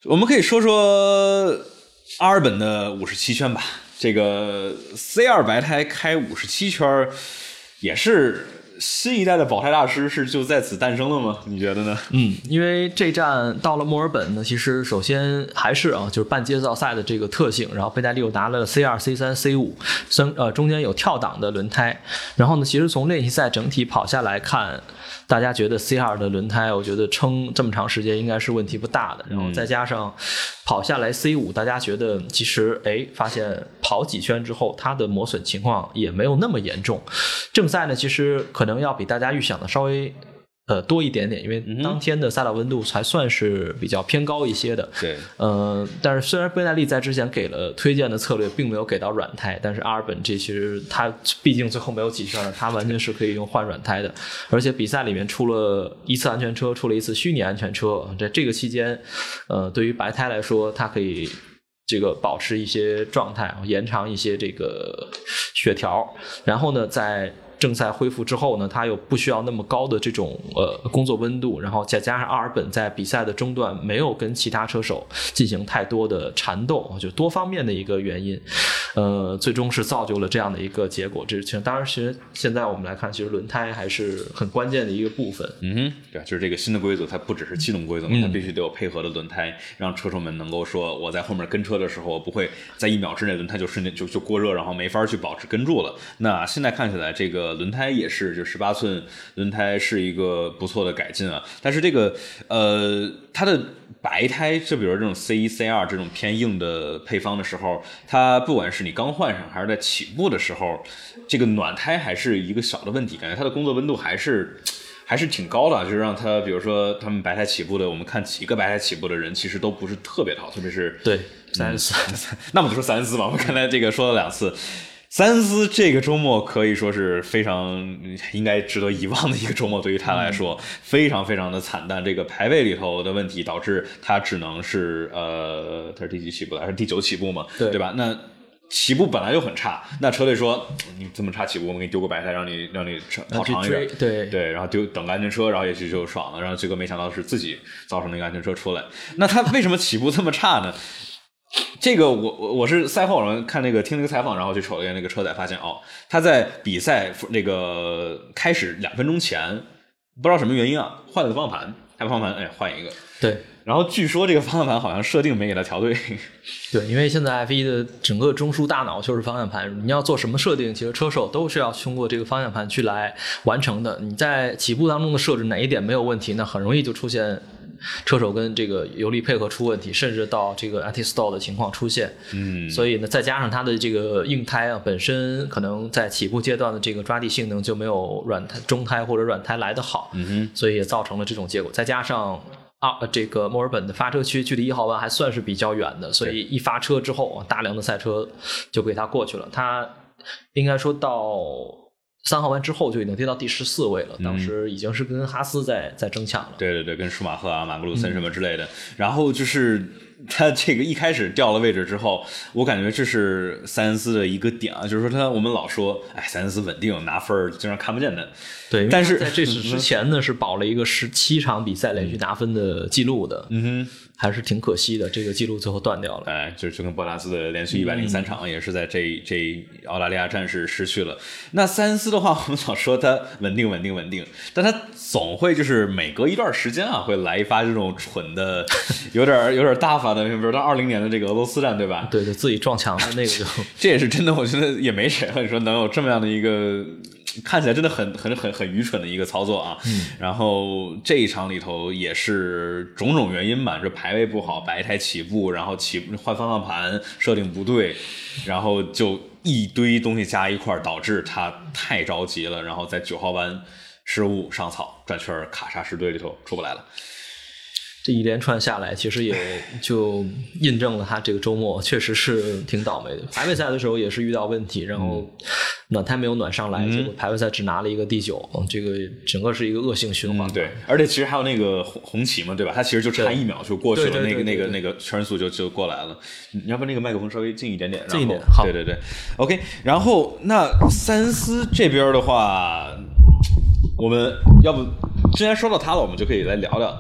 我们可以说说阿尔本的五十七圈吧。这个 C 二 白胎开五十七圈也是。新一代的保胎大师是就在此诞生了吗？你觉得呢？嗯，因为这站到了墨尔本呢，其实首先还是啊，就是半街道赛的这个特性，然后贝耐利又拿了 C 二、C 三、C 五，呃，中间有跳档的轮胎，然后呢，其实从练习赛整体跑下来看，大家觉得 C 二 的轮胎，我觉得撑这么长时间应该是问题不大的，然后再加上跑下来 C 五，大家觉得其实哎，发现跑几圈之后，它的磨损情况也没有那么严重。正赛呢，其实可。可能要比大家预想的稍微呃多一点点，因为当天的赛道温度才算是比较偏高一些的。对，呃，但是虽然贝耐利在之前给了推荐的策略，并没有给到软胎，但是阿尔本这其实他毕竟最后没有几圈了，他完全是可以用换软胎的。而且比赛里面出了一次安全车，出了一次虚拟安全车，在这个期间，呃，对于白胎来说，它可以。这个保持一些状态，延长一些这个血条，然后呢，在正赛恢复之后呢，它又不需要那么高的这种呃工作温度，然后再加上阿尔本在比赛的中段没有跟其他车手进行太多的缠斗，就多方面的一个原因，呃，最终是造就了这样的一个结果。这是当然，其实现在我们来看，其实轮胎还是很关键的一个部分。嗯，对，就是这个新的规则，它不只是气动规则，它必须得有配合的轮胎，让车手们能够说我在后面跟车。的时候不会在一秒之内轮胎就瞬间就就过热，然后没法去保持跟住了。那现在看起来这个轮胎也是，就十八寸轮胎是一个不错的改进啊。但是这个呃，它的白胎，就比如这种 C 一、C 二 这种偏硬的配方的时候，它不管是你刚换上还是在起步的时候，这个暖胎还是一个小的问题，感觉它的工作温度还是。还是挺高的，就是让他，比如说他们白胎起步的，我们看几个白胎起步的人，其实都不是特别好，特别是对塞恩斯，嗯、那么就说塞恩斯吧，我们刚才这个说了两次，塞恩斯这个周末可以说是非常应该值得遗忘的一个周末，对于他来说、嗯、非常非常的惨淡，这个排位里头的问题导致他只能是呃，他是第几起步，还是第九起步嘛，对吧？那。起步本来就很差，那车队说你这么差起步，我们给你丢个白菜，让你让你跑长一点，对对，然后丢等个安全车，然后也许就爽了，然后最后没想到是自己造成那个安全车出来。那他为什么起步这么差呢？这个我我我是赛后然后看那个听那个采访，然后去瞅了一下那个车载，发现哦，他在比赛那个开始两分钟前，不知道什么原因啊，换了个方向盘，他方向盘哎换一个，对。然后据说这个方向盘好像设定没给它调对，对，因为现在 F 一 的整个中枢大脑就是方向盘，你要做什么设定，其实车手都是要通过这个方向盘去来完成的。你在起步当中的设置哪一点没有问题，那很容易就出现车手跟这个油力配合出问题，甚至到这个 anti-stall 的情况出现。嗯，所以呢，再加上它的这个硬胎啊，本身可能在起步阶段的这个抓地性能就没有软胎、中胎或者软胎来得好，嗯，所以也造成了这种结果。再加上啊，这个墨尔本的发车区距离一号弯还算是比较远的，所以一发车之后，大量的赛车就给他过去了。他应该说到三号弯之后就已经跌到第十四位了，当时已经是跟哈斯在在争抢了。对对对，跟舒马赫啊、马格鲁森什么之类的。嗯、然后就是他这个一开始掉了位置之后，我感觉这是塞恩斯的一个点啊，就是说他我们老说，哎，塞恩斯稳定拿分经常看不见的。对，但是在这次之前呢，嗯、是保了一个十七场比赛连续拿分的记录的。嗯哼。还是挺可惜的，这个记录最后断掉了。哎，就就跟博达斯的连续一百零三场也是在这这澳大利亚战事失去了。那塞恩斯的话，我们老说他稳定稳定稳定，但他总会就是每隔一段时间啊，会来一发这种蠢的，有点有点大发的，比如到二零年的这个俄罗斯站，对吧？对对，自己撞墙的那个就，这也是真的，我觉得也没谁了。你说能有这么样的一个？看起来真的很很很很愚蠢的一个操作啊！嗯、然后这一场里头也是种种原因吧，这排位不好，白胎起步，然后起换方向盘设定不对，然后就一堆东西加一块，导致他太着急了，然后在九号弯失误上草转圈卡刹石堆里头出不来了。这一连串下来，其实也就印证了他这个周末确实是挺倒霉的。排位赛的时候也是遇到问题，然后暖胎没有暖上来，嗯、结果排位赛只拿了一个第九，这个整个是一个恶性循环。嗯、对，而且其实还有那个红旗嘛，对吧？他其实就差一秒就过去了，那个那个那个圈速就就过来了。你要不那个麦克风稍微近一点点，近一点，好，对对对 ，OK。然后那塞恩斯这边的话，我们要不之前说到他了，我们就可以来聊聊。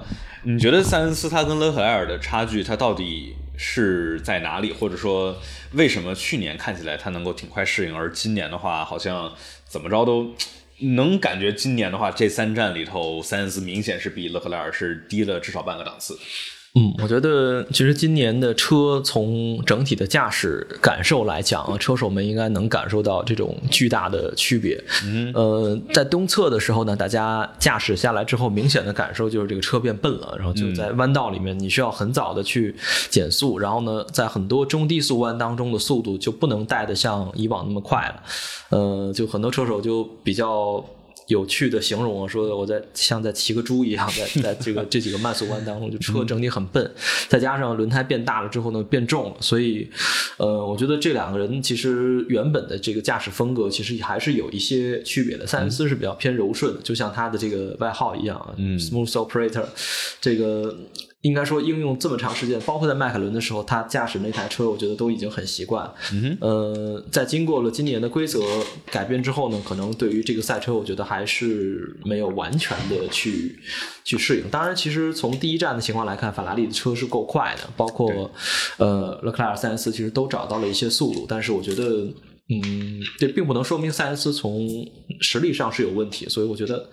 你觉得塞恩斯他跟勒克莱尔的差距，他到底是在哪里？或者说，为什么去年看起来他能够挺快适应，而今年的话，好像怎么着都能感觉今年的话，这三站里头，塞恩斯明显是比勒克莱尔是低了至少半个档次。嗯，我觉得其实今年的车从整体的驾驶感受来讲啊，车手们应该能感受到这种巨大的区别。嗯，呃，在东侧的时候呢，大家驾驶下来之后，明显的感受就是这个车变笨了，然后就在弯道里面，你需要很早的去减速，然后呢，在很多中低速弯当中的速度就不能带得像以往那么快了。呃，就很多车手就比较有趣的形容我说我在像在骑个猪一样，在在这个这几个慢速弯当中，就车整体很笨，再加上轮胎变大了之后呢变重了，所以呃，我觉得这两个人其实原本的这个驾驶风格其实还是有一些区别的。塞恩斯是比较偏柔顺的，就像他的这个外号一样，嗯 ，smooth operator， 这个。应该说应用这么长时间，包括在迈凯伦的时候，他驾驶那台车我觉得都已经很习惯。嗯、呃，在经过了今年的规则改变之后呢，可能对于这个赛车我觉得还是没有完全的去去适应。当然其实从第一站的情况来看，法拉利的车是够快的，包括呃勒克莱尔、塞恩斯其实都找到了一些速度，但是我觉得嗯，这并不能说明塞恩斯从实力上是有问题，所以我觉得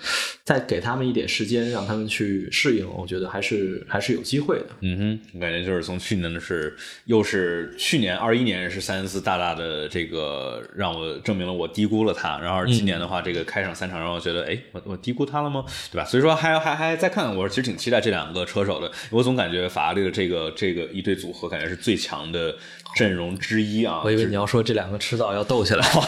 再给他们一点时间，让他们去适应，我觉得还是还是有机会的。嗯哼，我感觉就是从去年的是，又是去年二一年是塞恩斯大大的这个让我证明了我低估了他，然后今年的话，嗯、这个开场三场让我觉得，哎，我我低估他了吗？对吧？所以说还还还再看，我其实挺期待这两个车手的。我总感觉法拉利的这个这个一对组合，感觉是最强的阵容之一啊。我以为你要说这两个迟早要斗起来，哦，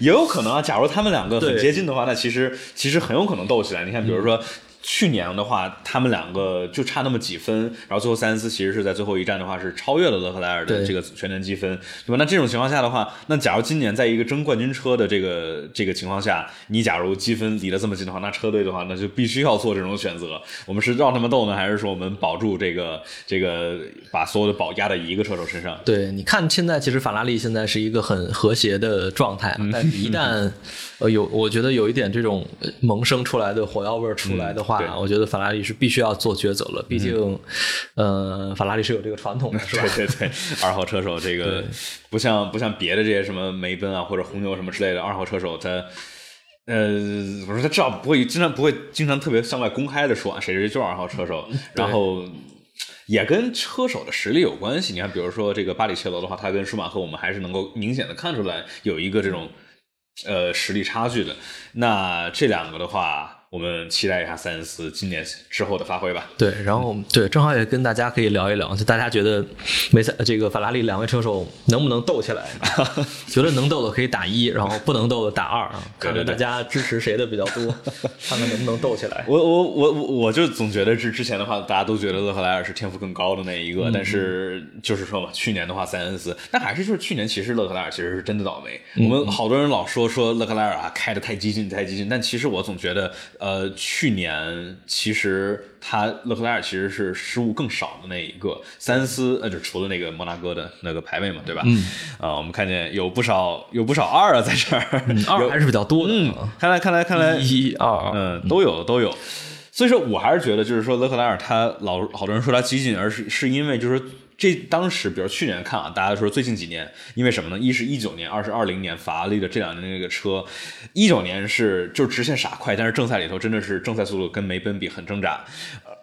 也有可能啊。假如他们两个很接近的话，那其实其实很有可能斗起来。你看，比如说去年的话他们两个就差那么几分，然后最后塞恩斯其实是在最后一站的话是超越了勒克莱尔的这个全年积分， 对, 对吧？那这种情况下的话，那假如今年在一个争冠军车的这个这个情况下，你假如积分离得这么近的话，那车队的话那就必须要做这种选择，我们是让他们斗呢，还是说我们保住这个这个把所有的宝压在一个车手身上？对，你看现在其实法拉利现在是一个很和谐的状态，但一旦呃有我觉得有一点这种萌生出来的火药味出来的话、嗯、我觉得法拉利是必须要做抉择了，毕竟、嗯、呃法拉利是有这个传统的，是吧？对对对，二号车手这个不像不像别的这些什么梅奔啊或者红牛什么之类的，二号车手他呃，我说他至少不会经常不会经常特别向外公开的说、啊、谁谁就是二号车手，然后也跟车手的实力有关系。你看，比如说这个巴里切罗的话，他跟舒马赫我们还是能够明显的看出来有一个这种呃实力差距的。那这两个的话。我们期待一下塞恩斯今年之后的发挥吧。对，然后对，正好也跟大家可以聊一聊，就大家觉得梅赛这个法拉利两位车手能不能斗起来？觉得能斗的可以打一，然后不能斗的打二啊，看看大家支持谁的比较多，看看能不能斗起来。我我我我就总觉得之之前的话，大家都觉得勒克莱尔是天赋更高的那一个，嗯、但是就是说嘛，去年的话塞恩斯，但还是就是去年其实勒克莱尔其实是真的倒霉。嗯、我们好多人老说说勒克莱尔啊开的太激进太激进，但其实我总觉得。呃，去年其实他勒克莱尔其实是失误更少的那一个，塞恩斯呃，就除了那个摩纳哥的那个排位嘛，对吧？嗯，啊、呃，我们看见有不少有不少二啊在这儿，嗯、二还是比较多的。嗯，看来看来看来一二，嗯，都有都有。所以说我还是觉得，就是说勒克莱尔他老好多人说他激进，而是是因为就是。这当时，比如去年看啊，大家说最近几年，因为什么呢？一是一九年，二是二零年，法拉利的这两年那个车，一九年是就直线傻快，但是正赛里头真的是正赛速度跟梅奔比很挣扎。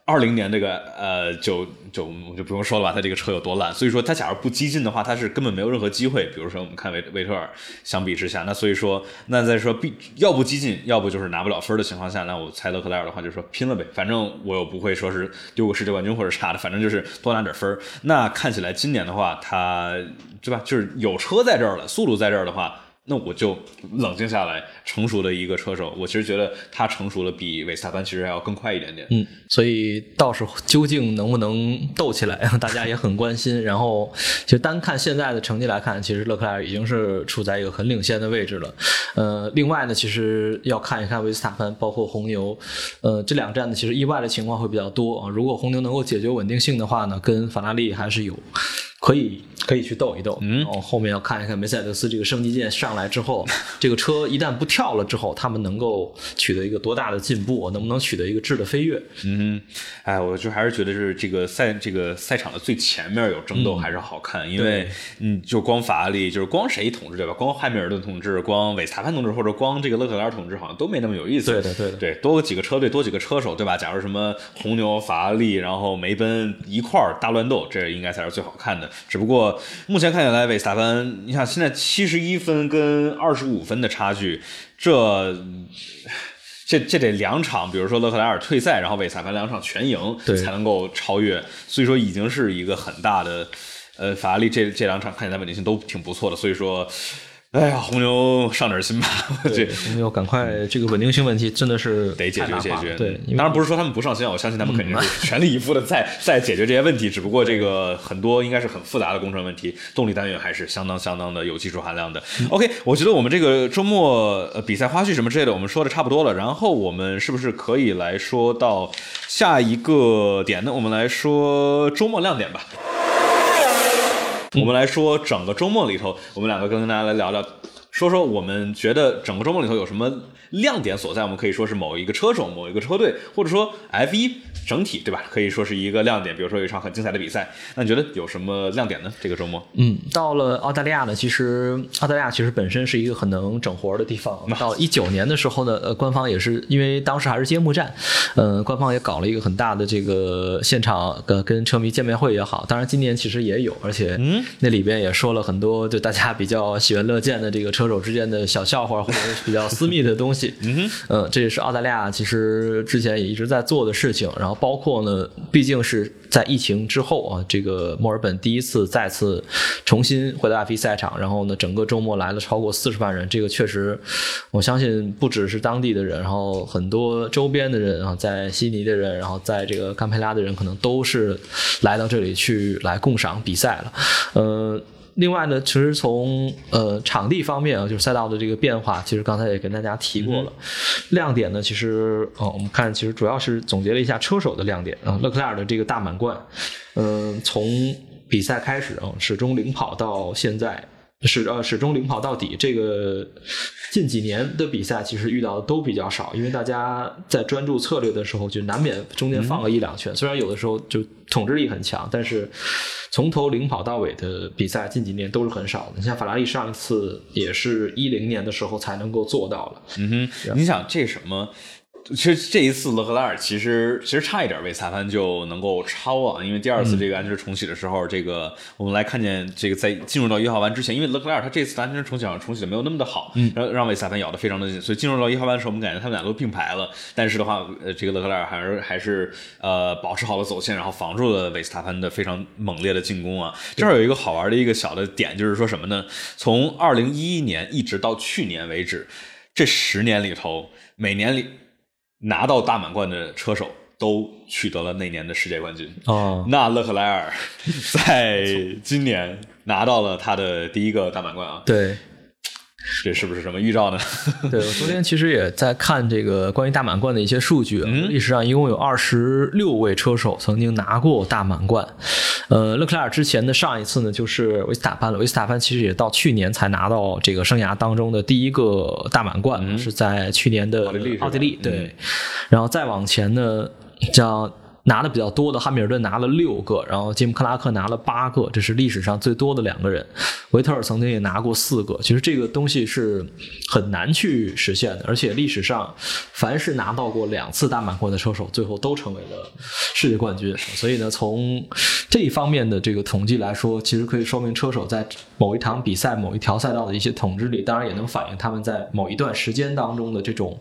二零年这个呃，就就我就不用说了吧，他这个车有多烂，所以说他假如不激进的话，他是根本没有任何机会。比如说我们看维维特尔相比之下，那所以说那再说必要不激进，要不就是拿不了分的情况下，那我猜勒克莱尔的话就说拼了呗，反正我又不会说是丢个世界冠军或者啥的，反正就是多拿点分。那看起来今年的话，他对吧，就是有车在这儿了，速度在这儿的话。那我就冷静下来，成熟的一个车手，我其实觉得他成熟了比维斯塔潘其实还要更快一点点。嗯，所以到时候究竟能不能斗起来，大家也很关心。然后，其实单看现在的成绩来看，其实勒克莱尔已经是处在一个很领先的位置了。呃，另外呢，其实要看一看维斯塔潘，包括红牛，呃，这两站呢，其实意外的情况会比较多啊。如果红牛能够解决稳定性的话呢，跟法拉利还是有。可以可以去斗一斗，嗯，然后后面要看一看梅赛德斯这个升级键上来之后，这个车一旦不跳了之后，他们能够取得一个多大的进步，能不能取得一个质的飞跃？嗯，哎，我就还是觉得是这个赛这个赛场的最前面有争斗还是好看，嗯、因为嗯，就光法拉利就是光谁统治对吧？光汉密尔顿统治，光维斯塔潘统治，或者光这个勒克莱尔统治，好像都没那么有意思。对的，对的，对，多几个车队，多几个车手，对吧？假如什么红牛、法拉利，然后梅奔一块儿大乱斗，这应该才是最好看的。只不过目前看起来，维斯塔潘，你想现在七十一分跟二十五分的差距，这这这得两场，比如说勒克莱尔退赛，然后维斯塔潘两场全赢，才能够超越。所以说，已经是一个很大的，呃，法拉利这这两场看起来稳定性都挺不错的。所以说。哎呀，红牛上点心吧！对，红牛赶快，这个稳定性问题真的是得解决解决。对，当然不是说他们不上心，我相信他们肯定是全力以赴的在、嗯、在解决这些问题。只不过这个很多应该是很复杂的工程问题，动力单元还是相当相当的有技术含量的。嗯、OK， 我觉得我们这个周末、呃、比赛花絮什么之类的，我们说的差不多了。然后我们是不是可以来说到下一个点呢？我们来说周末亮点吧。我们来说整个周末里头，我们两个跟大家来聊聊，说说我们觉得整个周末里头有什么亮点所在。我们可以说是某一个车手、某一个车队，或者说 F 一 整体，对吧？可以说是一个亮点。比如说有一场很精彩的比赛，那你觉得有什么亮点呢？这个周末，嗯，到了澳大利亚呢，其实澳大利亚其实本身是一个很能整活的地方。到一九年的时候呢，呃，官方也是因为当时还是揭幕战，嗯、呃，官方也搞了一个很大的这个现场呃跟车迷见面会也好，当然今年其实也有，而且嗯，那里边也说了很多就大家比较喜闻乐见的这个车手之间的小笑话或者比较私密的东西。西。嗯哼，呃，这也是澳大利亚其实之前也一直在做的事情。然后包括呢，毕竟是在疫情之后啊，这个墨尔本第一次再次重新回到 F 一 赛场，然后呢，整个周末来了超过四十万人，这个确实我相信不只是当地的人，然后很多周边的人啊，在悉尼的人，然后在这个堪培拉的人，可能都是来到这里去来共赏比赛了，呃。另外呢，其实从呃场地方面啊，就是赛道的这个变化，其实刚才也跟大家提过了。嗯、亮点呢，其实呃、哦、我们看其实主要是总结了一下车手的亮点啊，勒克莱尔的这个大满贯，嗯、呃，从比赛开始啊，始终领跑到现在。始呃始终领跑到底，这个近几年的比赛其实遇到的都比较少，因为大家在专注策略的时候就难免中间放个一两圈、嗯、虽然有的时候就统治力很强，但是从头领跑到尾的比赛近几年都是很少的。你像法拉利上一次也是一零年的时候才能够做到了。嗯哼，你想这什么，其实这一次勒克莱尔其实其实差一点被裁判就能够超啊，因为第二次这个安全重启的时候、嗯、这个我们来看见这个在进入到一号弯之前，因为勒克莱尔他这次的安全重启好像重启的没有那么的好，嗯，让让被裁判咬得非常的紧，所以进入到一号弯的时候我们感觉他们俩都并排了，但是的话、呃、这个勒克莱尔还是还是呃保持好了走线，然后防住了维斯塔潘的非常猛烈的进攻啊。这儿有一个好玩的一个小的点，就是说什么呢，从二零一一年一直到去年为止，这十年里头每年里拿到大满贯的车手都取得了那年的世界冠军、哦、那勒克莱尔在今年拿到了他的第一个大满贯啊。对，这是不是什么预兆呢？对，我昨天其实也在看这个关于大满贯的一些数据、嗯、历史上一共有二十六位车手曾经拿过大满贯。呃，勒克莱尔之前的上一次呢就是维斯塔潘了，维斯塔潘其实也到去年才拿到这个生涯当中的第一个大满贯、嗯、是在去年的奥地利。对、嗯、然后再往前呢，叫拿的比较多的汉密尔顿拿了六个，然后吉姆克拉克拿了八个，这是历史上最多的两个人。维特尔曾经也拿过四个，其实这个东西是很难去实现的，而且历史上凡是拿到过两次大满贯的车手，最后都成为了世界冠军。所以呢，从这一方面的这个统计来说，其实可以说明车手在某一场比赛、某一条赛道的一些统治力，当然也能反映他们在某一段时间当中的这种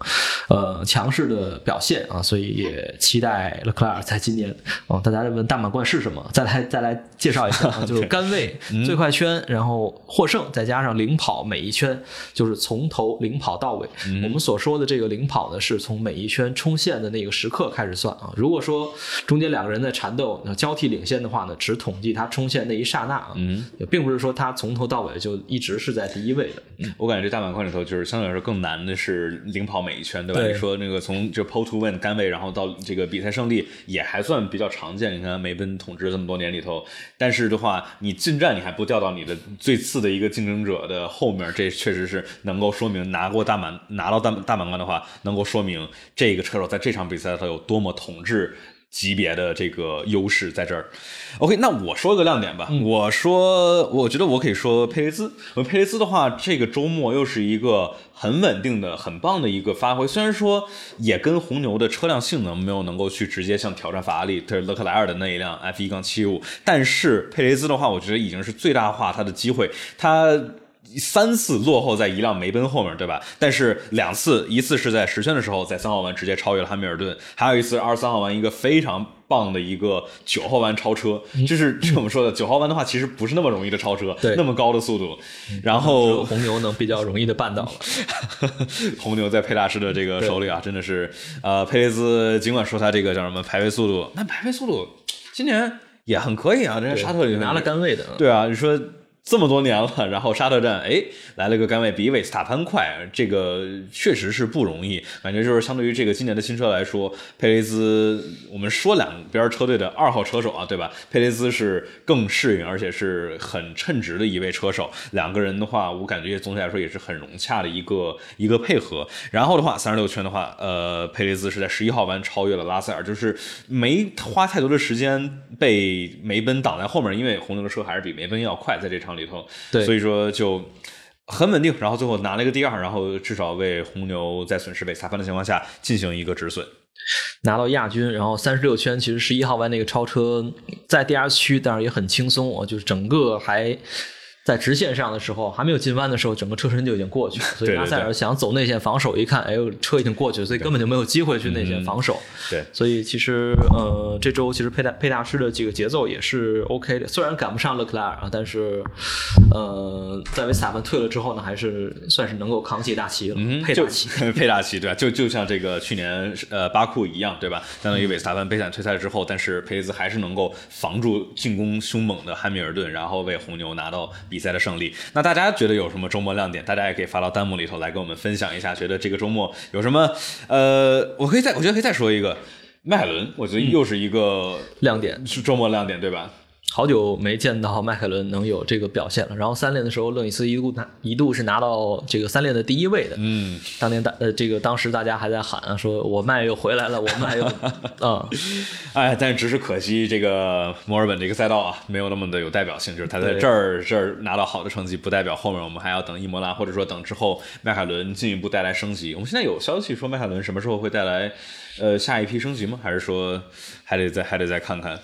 呃强势的表现啊。所以也期待勒克莱尔在今年、哦、大家问大满贯是什么，再来再来介绍一下、啊、就是杆位、嗯、最快圈，然后获胜，再加上领跑每一圈，就是从头领跑到尾、嗯、我们所说的这个领跑呢，是从每一圈冲线的那个时刻开始算啊。如果说中间两个人在缠斗交替领先的话呢，只统计他冲线那一刹那啊、嗯，也并不是说他从头到尾就一直是在第一位的、嗯、我感觉这大满贯里头就是相对来说更难的是领跑每一圈，对吧？对，你说那个从就 pole to win 杆位然后到这个比赛胜利也还算比较常见，你看梅奔统治这么多年里头，但是的话你进站你还不掉到你的最次的一个竞争者的后面，这确实是能够说明拿过大满拿到大大满贯的话，能够说明这个车手在这场比赛他有多么统治级别的这个优势在这儿。 OK， 那我说个亮点吧、嗯、我说我觉得我可以说佩雷兹。我佩雷兹的话这个周末又是一个很稳定的很棒的一个发挥，虽然说也跟红牛的车辆性能没有能够去直接像挑战法拉利勒克莱尔的那一辆 F 一七五， 但是佩雷兹的话我觉得已经是最大化他的机会，他三次落后在一辆梅奔后面，对吧？但是两次，一次是在十圈的时候，在三号弯直接超越了汉密尔顿，还有一次二十三号弯一个非常棒的一个九号弯超车，就是我们说的九号弯的话，其实不是那么容易的超车，那么高的速度。然后红牛能比较容易的办到了，红牛在佩大师的这个手里啊，真的是呃，佩雷兹尽管说他这个叫什么排位速度，那排位速度今年也很可以啊，人家沙特里拿了杆位的，对啊，你说。这么多年了，然后沙特站诶来了个杆位比维斯塔潘快，这个确实是不容易，感觉就是相对于这个今年的新车来说，佩雷兹我们说两边车队的二号车手啊，对吧？佩雷兹是更适应而且是很称职的一位车手，两个人的话我感觉总体来说也是很融洽的一个一个配合。然后的话三十六圈的话呃佩雷兹是在十一号弯超越了拉塞尔，就是没花太多的时间被梅奔挡在后面，因为红牛的车还是比梅奔要快在这场里头，对，所以说就很稳定，然后最后拿了一个第二，然后至少为红牛在损失被裁判的情况下进行一个止损，拿到亚军。然后三十六圈其实十一号弯那个超车在第二区当然也很轻松，就是整个还在直线上的时候还没有进弯的时候整个车身就已经过去了，所以阿塞尔想走内线防守，一看哎呦车已经过去，所以根本就没有机会去内线防守。对，所以其实呃这周其实佩大佩大师的这个节奏也是 OK 的，虽然赶不上勒克莱尔啊，但是呃在维斯塔潘退了之后呢还是算是能够扛起大旗了、嗯、佩大旗佩大旗对吧，就就像这个去年呃巴库一样对吧，相当于维斯塔潘悲惨退赛之后，但是佩雷兹还是能够防住进攻凶猛的汉密尔顿，然后为红牛拿到比赛的胜利。那大家觉得有什么周末亮点，大家也可以发到弹幕里头来跟我们分享一下，觉得这个周末有什么呃我可以再我觉得可以再说一个迈凯伦，我觉得又是一个亮点，是周末亮点对吧，好久没见到迈凯伦能有这个表现了。然后三连的时候，勒里斯一度拿一度是拿到这个三连的第一位的。嗯，当年大呃这个当时大家还在喊啊，说我迈又回来了，我迈又啊，哎，但是只是可惜这个墨尔本这个赛道啊，没有那么的有代表性，就是他在这儿这儿拿到好的成绩，不代表后面我们还要等伊莫拉，或者说等之后迈凯伦进一步带来升级。我们现在有消息说迈凯伦什么时候会带来呃下一批升级吗？还是说还得再还得再看看？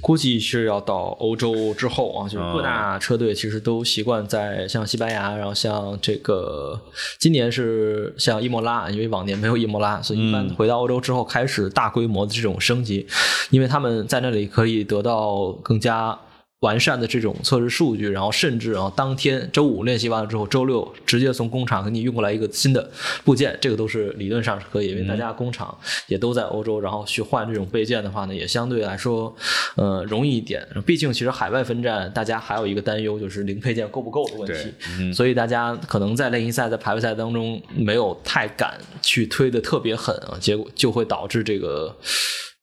估计是要到欧洲之后啊，就是各大车队其实都习惯在像西班牙，然后像这个今年是像伊莫拉，因为往年没有伊莫拉，所以一般回到欧洲之后开始大规模的这种升级，因为他们在那里可以得到更加完善的这种测试数据，然后甚至然后当天周五练习完了之后，周六直接从工厂给你运过来一个新的部件，这个都是理论上是可以，因为大家工厂也都在欧洲，然后去换这种备件的话呢，也相对来说呃容易一点。毕竟其实海外分站大家还有一个担忧，就是零配件够不够的问题、嗯、所以大家可能在练习赛在排位赛当中没有太敢去推的特别狠啊，结果就会导致这个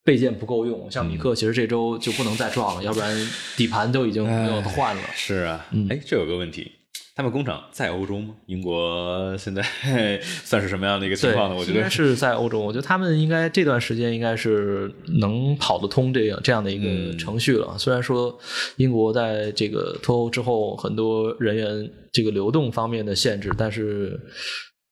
备件不够用，像米克其实这周就不能再撞了、嗯、要不然底盘都已经没有换了。是啊，哎，这有个问题，他们工厂在欧洲吗？英国现在算是什么样的一个情况呢？我觉得应该是在欧洲，我觉得他们应该这段时间应该是能跑得通这样这样的一个程序了、嗯、虽然说英国在这个脱欧之后很多人员这个流动方面的限制，但是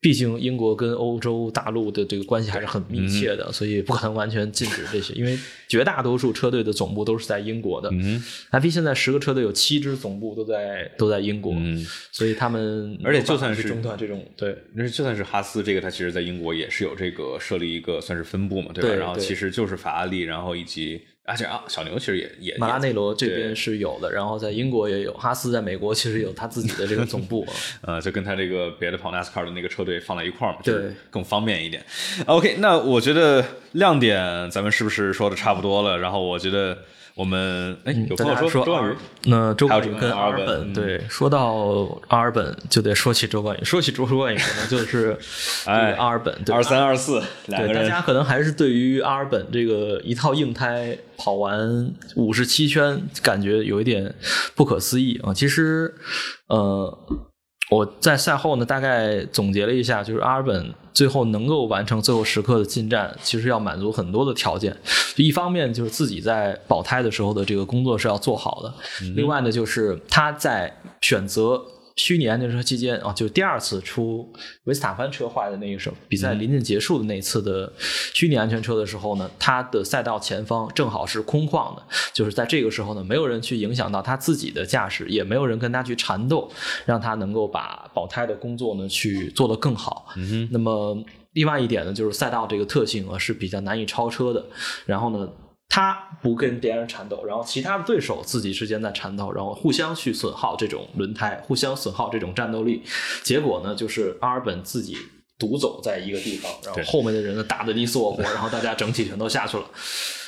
毕竟英国跟欧洲大陆的这个关系还是很密切的、嗯、所以不可能完全禁止这些，因为绝大多数车队的总部都是在英国的、嗯、F 一 现在十个车队有七支总部都在都在英国、嗯、所以他们而且就算是中断这种对，而且就算是哈斯这个他其实在英国也是有这个设立一个算是分部嘛对吧，对对，然后其实就是法拉利，然后以及而且啊，小牛其实也也马拉内罗这边是有的，然后在英国也有，哈斯在美国其实有他自己的这个总部呃，就跟他这个别的跑 NASCAR 的那个车队放在一块儿嘛，对，就是更方便一点。 OK， 那我觉得亮点咱们是不是说的差不多了，然后我觉得我们哎，有朋友说说周冠宇，那周冠宇跟阿尔本，对，说到阿尔本就得说起周冠宇，说起周冠宇可能就是哎阿尔本二三二四，对，大家可能还是对于阿尔本这个一套硬胎跑完五十七圈感觉有一点不可思议啊。其实呃，我在赛后呢大概总结了一下，就是阿尔本最后能够完成最后时刻的进站，其实要满足很多的条件。一方面就是自己在保胎的时候的这个工作是要做好的，嗯、另外呢就是他在选择虚拟安全车期间啊，就第二次出维斯塔潘车坏的那一首比赛临近结束的那一次的虚拟安全车的时候呢，他的赛道前方正好是空旷的，就是在这个时候呢，没有人去影响到他自己的驾驶，也没有人跟他去缠斗，让他能够把保胎的工作呢去做得更好。嗯、那么另外一点呢，就是赛道这个特性啊是比较难以超车的，然后呢他不跟别人缠斗，然后其他的对手自己之间在缠斗，然后互相去损耗这种轮胎，互相损耗这种战斗力，结果呢就是阿尔本自己独走在一个地方，然后后面的人呢打得你死我活，然后大家整体全都下去了。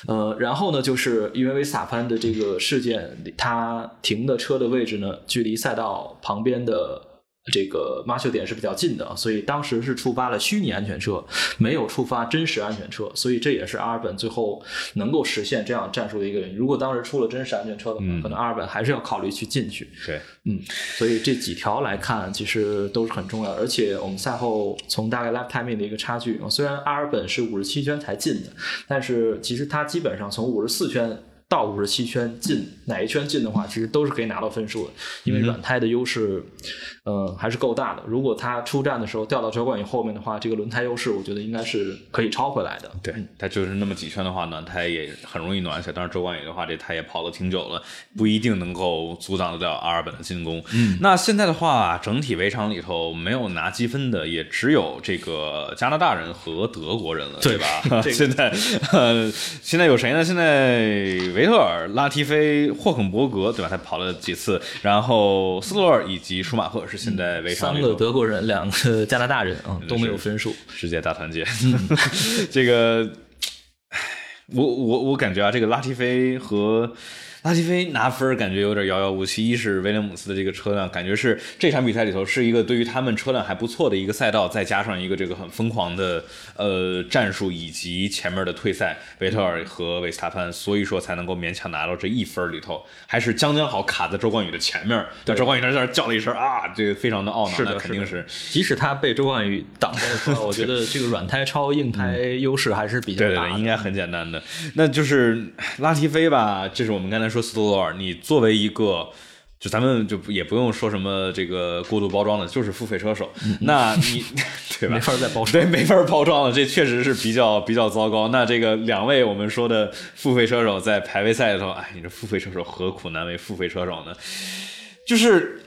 呃，然后呢就是因为维斯塔潘的这个事件，他停的车的位置呢距离赛道旁边的这个马修点是比较近的，所以当时是触发了虚拟安全车，没有触发真实安全车，所以这也是阿尔本最后能够实现这样战术的一个原因。如果当时出了真实安全车的话，嗯、可能阿尔本还是要考虑去进去。对，嗯，所以这几条来看，其实都是很重要。而且我们赛后从大概 lap timing 的一个差距，虽然阿尔本是五十七圈才进的，但是其实他基本上从五十四圈到五十七圈进哪一圈进的话，其实都是可以拿到分数的，因为软胎的优势，呃，还是够大的。如果他出站的时候掉到车管以后面的话，这个轮胎优势我觉得应该是可以超回来的。对，他就是那么几圈的话，暖胎也很容易暖起来。当然，车管也的话，这胎也跑了挺久了，不一定能够阻挡得掉阿尔本的进攻。嗯，那现在的话，整体围场里头没有拿积分的，也只有这个加拿大人和德国人了，对吧？这个、现在、呃，现在有谁呢？现在。维特尔、拉提菲、霍肯伯格，对吧？他跑了几次，然后斯托尔以及舒马赫是现在围场里头、嗯、三个德国人，两个加拿大人啊、嗯，都没有分数，世界大团结。嗯、这个，我我我感觉啊，这个拉提菲和。拉提菲拿分感觉有点遥遥无期，一是威廉姆斯的这个车辆，感觉是这场比赛里头是一个对于他们车辆还不错的一个赛道，再加上一个这个很疯狂的呃战术以及前面的退赛，维特尔和维斯塔潘，所以说才能够勉强拿到这一分里头，还是将将好卡在周冠宇的前面，但周冠宇在那叫了一声啊，这个非常的懊恼，是的，肯定 是, 是。即使他被周冠宇挡在的话，我觉得这个软胎超硬胎优势还是比较大的，对对对，应该很简单的。那就是拉提菲吧，这是我们刚才。说斯托尔，你作为一个就咱们就也不用说什么这个过度包装的，就是付费车手，嗯、那你对吧？没法再包装，对，没法包装了，这确实是比较比较糟糕。那这个两位我们说的付费车手在排位赛的时候，哎，你这付费车手何苦难为付费车手呢？就是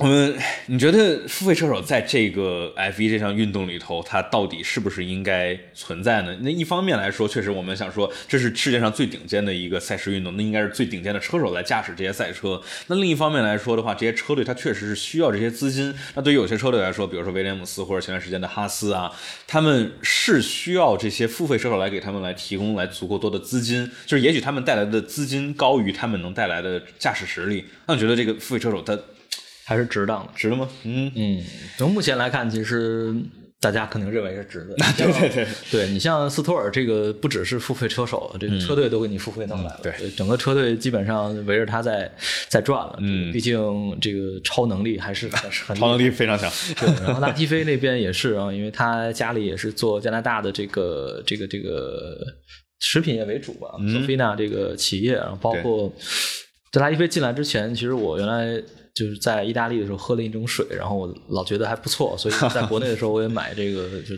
我们，你觉得付费车手在这个 F 一 这项运动里头，它到底是不是应该存在呢？那一方面来说，确实我们想说，这是世界上最顶尖的一个赛事运动，那应该是最顶尖的车手来驾驶这些赛车。那另一方面来说的话，这些车队它确实是需要这些资金。那对于有些车队来说，比如说威廉姆斯或者前段时间的哈斯啊，他们是需要这些付费车手来给他们来提供来足够多的资金，就是也许他们带来的资金高于他们能带来的驾驶实力。那你觉得这个付费车手它？还是值当的，值的吗？嗯嗯，从目前来看，其实大家肯定认为是值的。对对对，对你像斯托尔这个，不只是付费车手，这个车队都给你付费弄来了、嗯嗯，对，整个车队基本上围着他在在转了。嗯，毕竟这个超能力还是还是很超能力非常强。对，然后拉提菲那边也是啊，因为他家里也是做加拿大的这个这个这个食品业为主吧，索菲娜这个企业，然后包括在拉提菲进来之前，其实我原来。就是在意大利的时候喝了一种水，然后我老觉得还不错，所以在国内的时候我也买这个就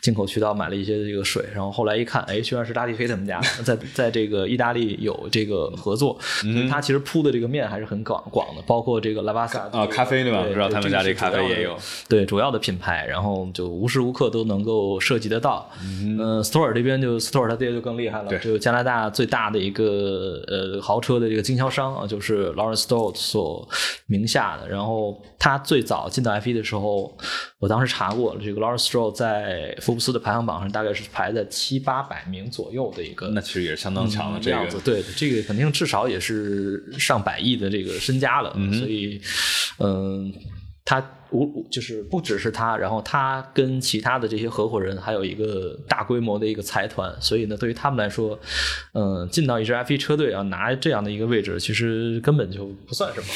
进口渠道买了一些这个水，然后后来一看，哎，居然是拉蒂菲他们家在在这个意大利有这个合作，嗯，他其实铺的这个面还是很广广的，包括这个 Lavazza 啊咖啡对吧？我知道他们家这咖啡也有，对主要的品牌，然后就无时无刻都能够涉及得到。嗯，呃、Store 这边就 Store 他爹就更厉害了，就加拿大最大的一个呃豪车的这个经销商啊，就是 Lawrence Stroll 所名。名下的，然后他最早进到 F 一 的时候，我当时查过，这个 Lawrence Stroll 在福布斯的排行榜上大概是排在七八百名左右的一个，那其实也是相当强的、嗯、这样、个、子。对，这个肯定至少也是上百亿的这个身家了，嗯、所以，嗯、呃，他。无就是不只是他，然后他跟其他的这些合伙人还有一个大规模的一个财团，所以呢，对于他们来说，嗯、呃，进到一支 F 一 车队啊，拿这样的一个位置，其实根本就不算什么。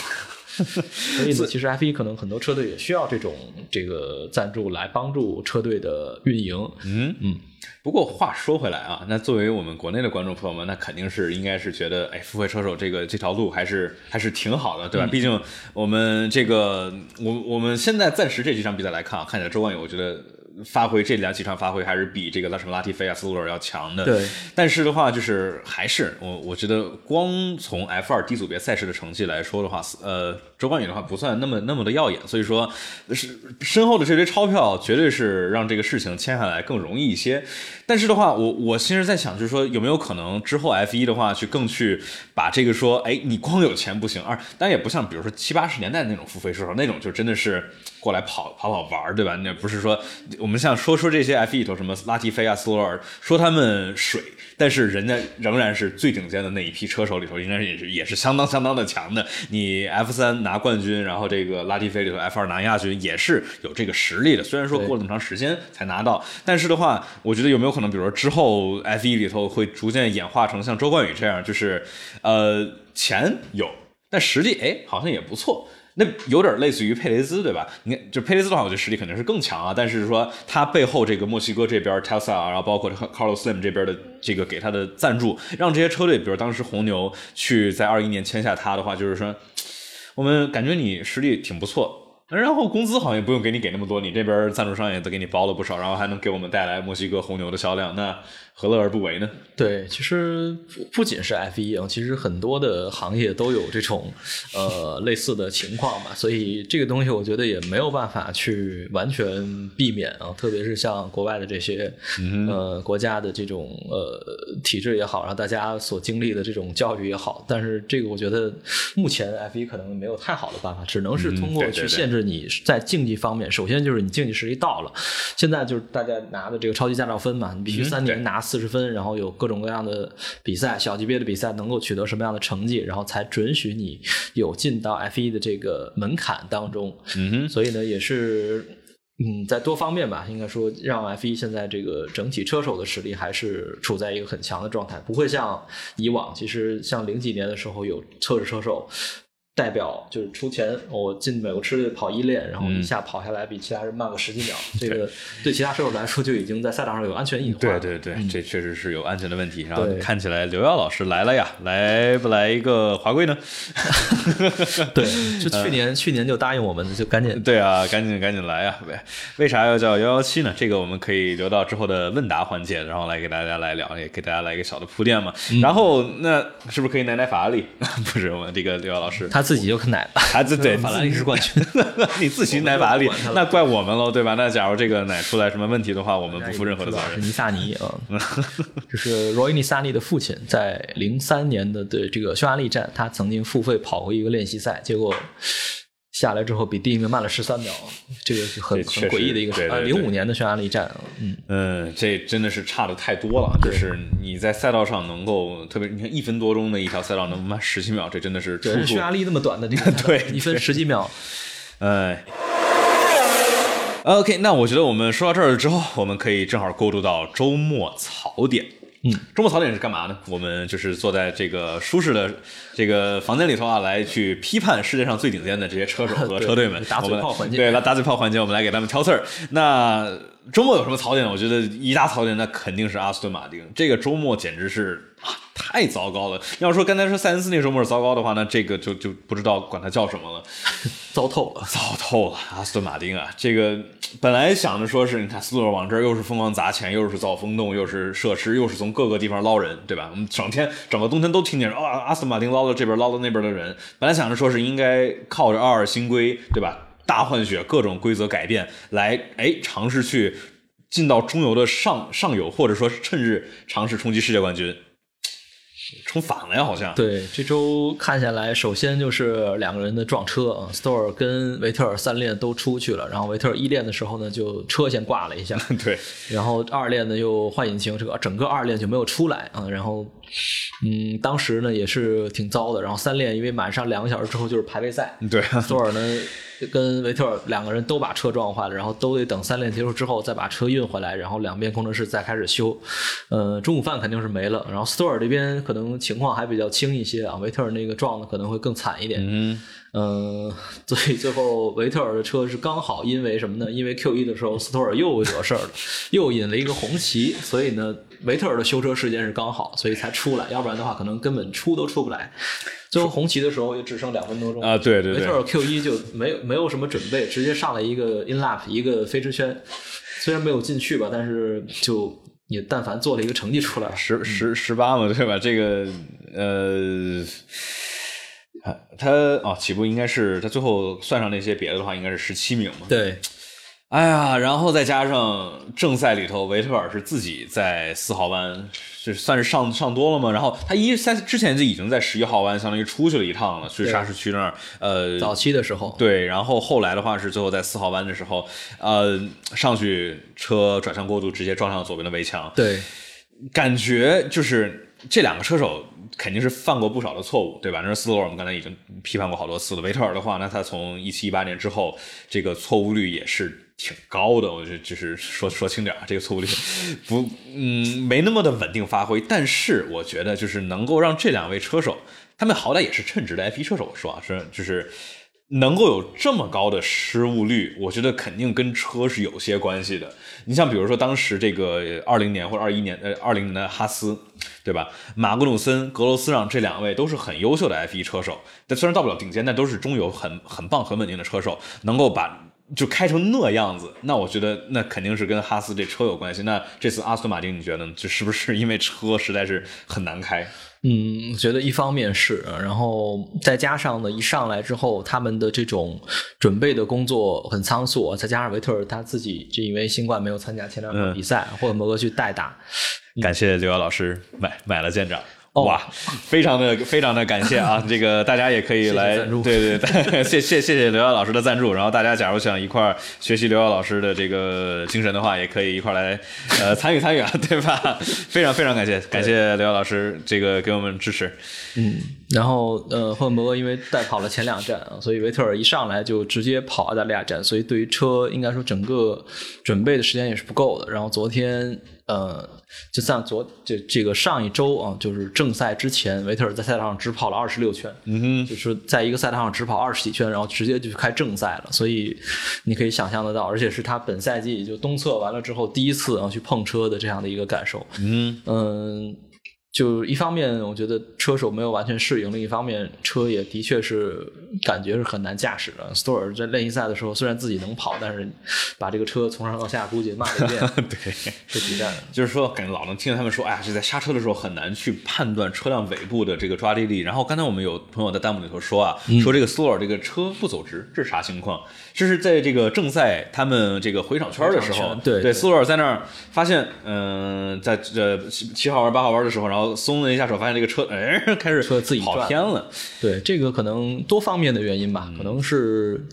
所以呢，其实 F 一 可能很多车队也需要这种这个赞助来帮助车队的运营。嗯嗯。不过话说回来啊，那作为我们国内的观众朋友们，那肯定是应该是觉得，哎，付费车手这个这条路还是还是挺好的，对吧？嗯、毕竟我们这个，我我们现在暂时这几场比赛来看啊，看起来周冠宇，我觉得。发挥这两几场发挥还是比这个什么拉提菲啊、斯托尔要强的。对，但是的话就是还是我我觉得光从 F 二 D 组别赛事的成绩来说的话，呃，周冠宇的话不算那么那么的耀眼，所以说是身后的这堆钞票绝对是让这个事情签下来更容易一些。但是的话，我我其实在想，就是说有没有可能之后 F 一 的话去更去把这个说，哎，你光有钱不行，而当然也不像比如说七八十年代那种付费车手那种，就真的是过来跑跑跑玩，对吧？那不是说。我们像说说这些 F 一 里头什么拉提菲啊、斯托尔，说他们水，但是人家仍然是最顶尖的那一批车手里头，应该也是也是相当相当的强的。你 F 三 拿冠军，然后这个拉提菲里头 F 二 拿亚军，也是有这个实力的。虽然说过了那么长时间才拿到，但是的话，我觉得有没有可能，比如说之后 F 一 里头会逐渐演化成像周冠宇这样，就是呃钱有，但实力哎好像也不错。那有点类似于佩雷兹，对吧？你看，就佩雷兹的话，我觉得实力肯定是更强啊。但是说他背后这个墨西哥这边 Tesla， 然后包括 Carlos Slim 这边的这个给他的赞助，让这些车队，比如当时红牛去在二一年签下他的话，就是说，我们感觉你实力挺不错。然后工资好像也不用给你给那么多，你这边赞助商也都给你包了不少，然后还能给我们带来墨西哥红牛的销量，那何乐而不为呢？对，其实不仅是 F 一 啊，其实很多的行业都有这种呃类似的情况吧，所以这个东西我觉得也没有办法去完全避免啊，特别是像国外的这些呃国家的这种呃体制也好，让大家所经历的这种教育也好，但是这个我觉得目前 F 一 可能没有太好的办法，只能是通过去限制、嗯。就是你在竞技方面，首先就是你竞技实力到了，现在就是大家拿的这个超级驾照分嘛，你必须三年拿四十分、嗯，然后有各种各样的比赛，小级别的比赛能够取得什么样的成绩，然后才准许你有进到 F 一 的这个门槛当中。嗯哼，所以呢，也是。嗯，在多方面吧，应该说让 F 一 现在这个整体车手的实力还是处在一个很强的状态，不会像以往，其实像零几年的时候有测试车手。代表就是出钱，我进美国车队跑一练，然后一下跑下来比其他人慢个十几秒，嗯、这个对其他车手来说就已经在赛道上有安全隐患了。对对对、嗯，这确实是有安全的问题。然后看起来刘耀老师来了呀，来不来一个滑规呢？对，就去年、呃、去年就答应我们，就赶紧对啊，赶紧赶紧来啊！为啥要叫一一七呢？这个我们可以留到之后的问答环节，然后来给大家来聊，也给大家来一个小的铺垫嘛。嗯、然后那是不是可以奶奶法拉利？不是，我们这个刘耀老师他。自己就奶吧，他自对法拉利是冠军，你自己奶法拉利，那怪我们喽，对吧？那假如这个奶出来什么问题的话，我们不负任何的责任。尼萨尼啊，就是 Roy 尼萨尼的父亲，在零三年的对这个匈牙利站，他曾经付费跑过一个练习赛，结果下来之后比第一名慢了十三秒，这个是很很诡异的一个事。啊，零五年的匈牙利站，嗯嗯，这真的是差的太多了。就是你在赛道上能够特别，你看一分多钟的一条赛道能慢十几秒，这真的是对匈牙利那么短的这个对一分十几秒，哎。OK， 那我觉得我们说到这儿之后，我们可以正好过渡到周末槽点。嗯，周末槽点是干嘛呢？我们就是坐在这个舒适的这个房间里头啊，来去批判世界上最顶尖的这些车手和车队们。打嘴炮环节，对，打嘴炮环节，我们来给他们挑刺儿。那周末有什么槽点？我觉得一大槽点，那肯定是阿斯顿马丁。这个周末简直是啊，太糟糕了。要说刚才说塞恩斯那周末是糟糕的话，那这个就就不知道管它叫什么了，糟透了，糟透了。阿斯顿马丁啊，这个。本来想着说是你看斯托尔往这儿又是疯狂砸钱，又是造风洞，又是设施，又是从各个地方捞人，对吧？我们整天整个冬天都听见、哦、阿斯顿马丁捞到这边捞到那边的人。本来想着说是应该靠着二二新规，对吧？大换血，各种规则改变来，哎，尝试去进到中游的上上游，或者说趁日尝试冲击世界冠军。冲反了呀，好像。对，这周看下来，首先就是两个人的撞车啊，斯托尔跟维特尔三练都出去了，然后维特尔一练的时候呢，就车先挂了一下，对，然后二练呢又换引擎，这个整个二练就没有出来啊，然后嗯，当时呢也是挺糟的，然后三练因为马上两个小时之后就是排位赛，对、啊，斯托尔呢。跟维特尔两个人都把车撞坏了，然后都得等三练结束之后再把车运回来，然后两边工程师再开始修。呃，中午饭肯定是没了。然后斯托尔这边可能情况还比较轻一些啊，维特尔那个撞的可能会更惨一点。嗯，呃，所以最后维特尔的车是刚好因为什么呢？因为 Q 一 的时候斯托尔又惹事儿了，又引了一个红旗，所以呢，维特尔的修车时间是刚好，所以才出来，要不然的话可能根本出都出不来。最后红旗的时候也只剩两分多钟啊！对对对，维特尔 Q 一 就没有没有什么准备，直接上来一个 in lap 一个飞驰圈，虽然没有进去吧，但是就也但凡做了一个成绩出来，十十十八嘛，对吧？这个呃。他哦，起步应该是他最后算上那些别的的话，应该是十七名嘛。对，哎呀，然后再加上正赛里头，维特尔是自己在四号弯，这算是上上多了嘛。然后他一在之前就已经在十一号弯，相当于出去了一趟了，去沙石区那儿。呃，早期的时候，对，然后后来的话是最后在四号弯的时候，呃，上去车转向过度，直接撞上左边的围墙。对，感觉就是这两个车手。肯定是犯过不少的错误，对吧？那斯托尔我们刚才已经批判过好多次了。维特尔的话，那他从一七一八年之后，这个错误率也是挺高的。我就就是说说轻点啊，这个错误率不嗯没那么的稳定发挥。但是我觉得就是能够让这两位车手，他们好歹也是称职的 F 一 车手，我说啊，是就是能够有这么高的失误率，我觉得肯定跟车是有些关系的。你像比如说当时这个二零年或者二一年呃二零年的哈斯，对吧？马格努森、格罗斯让这两位都是很优秀的 F 一 车手，但虽然到不了顶尖，但都是中游很很棒、很稳定的车手，能够把就开成那样子，那我觉得那肯定是跟哈斯这车有关系。那这次阿斯顿马丁，你觉得呢？就是不是因为车实在是很难开？嗯，我觉得一方面是，然后再加上呢，一上来之后他们的这种准备的工作很仓促，再加上维特尔他自己就因为新冠没有参加前两场比赛，嗯、或者摩哥去代打。感谢刘瑶老师买买了舰长。哇，非常的非常的感谢啊！这个大家也可以来，谢谢对对对，谢谢谢谢刘耀老师的赞助。然后大家假如想一块儿学习刘耀老师的这个精神的话，也可以一块儿来呃参与参与啊，对吧？非常非常感谢感谢刘耀老师这个给我们支持。嗯，然后呃，霍肯伯格因为带跑了前两站，所以维特尔一上来就直接跑澳大利亚站，所以对于车应该说整个准备的时间也是不够的。然后昨天。呃，就像昨这这个上一周啊，就是正赛之前，维特尔在赛道上只跑了二十六圈，嗯哼，就是在一个赛道上只跑二十几圈，然后直接就开正赛了，所以你可以想象得到，而且是他本赛季就东测完了之后第一次啊去碰车的这样的一个感受，嗯嗯。呃就一方面我觉得车手没有完全适应，另一方面车也的确是感觉是很难驾驶的。斯托尔在练习赛的时候虽然自己能跑，但是把这个车从上到下估计骂了一遍对，这几站就是说感觉老能听到他们说，哎呀，是在刹车的时候很难去判断车辆尾部的这个抓地力。然后刚才我们有朋友在弹幕里头说啊，嗯、说这个斯托尔这个车不走直，这是啥情况？这是在这个正赛他们这个回场圈的时候，对 对, 对，斯托尔在那儿发现，嗯、呃，在这七号弯八号弯的时候，然后。松了一下手，发现这个车，哎，开始车自己跑偏了。对，这个可能多方面的原因吧，嗯、可能是，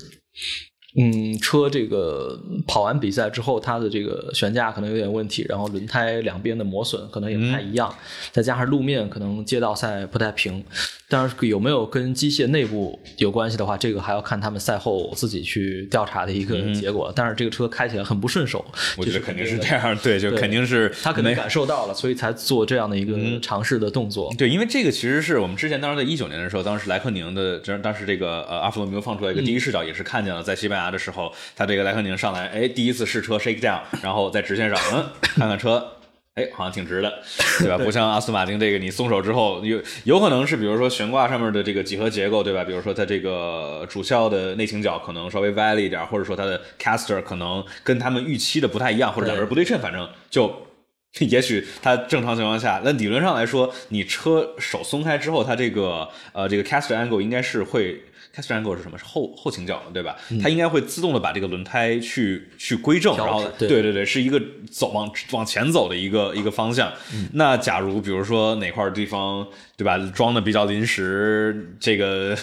嗯，车这个跑完比赛之后，它的这个悬架可能有点问题，然后轮胎两边的磨损可能也不太一样，嗯、再加上路面可能街道赛不太平。但是有没有跟机械内部有关系的话，这个还要看他们赛后自己去调查的一个结果。嗯、但是这个车开起来很不顺手，我觉得肯定是这样，对，就肯定是他可能感受到了，所以才做这样的一个尝试的动作。嗯、对，因为这个其实是我们之前当时在一九年的时候，当时莱克宁的，当时这个呃阿弗罗米欧放出来一个第一视角，也是看见了，在西班牙的时候，嗯、他这个莱克宁上来，哎，第一次试车 shake down， 然后在直线上，嗯，看看车。哎，好像挺直的，对吧？不像阿斯顿马丁这个，你松手之后有有可能是，比如说悬挂上面的这个几何结构，对吧？比如说它这个主校的内倾角可能稍微歪了一点，或者说它的 caster 可能跟他们预期的不太一样，或者两边不对称，反正就也许它正常情况下，那理论上来说，你车手松开之后，它这个呃这个 caster angle 应该是会。caster angle 是什么？是后后倾角，对吧？嗯、它应该会自动的把这个轮胎去去归正，然后对对对，是一个走往往前走的一个一个方向。嗯、那假如比如说哪块地方，对吧，装的比较临时，这个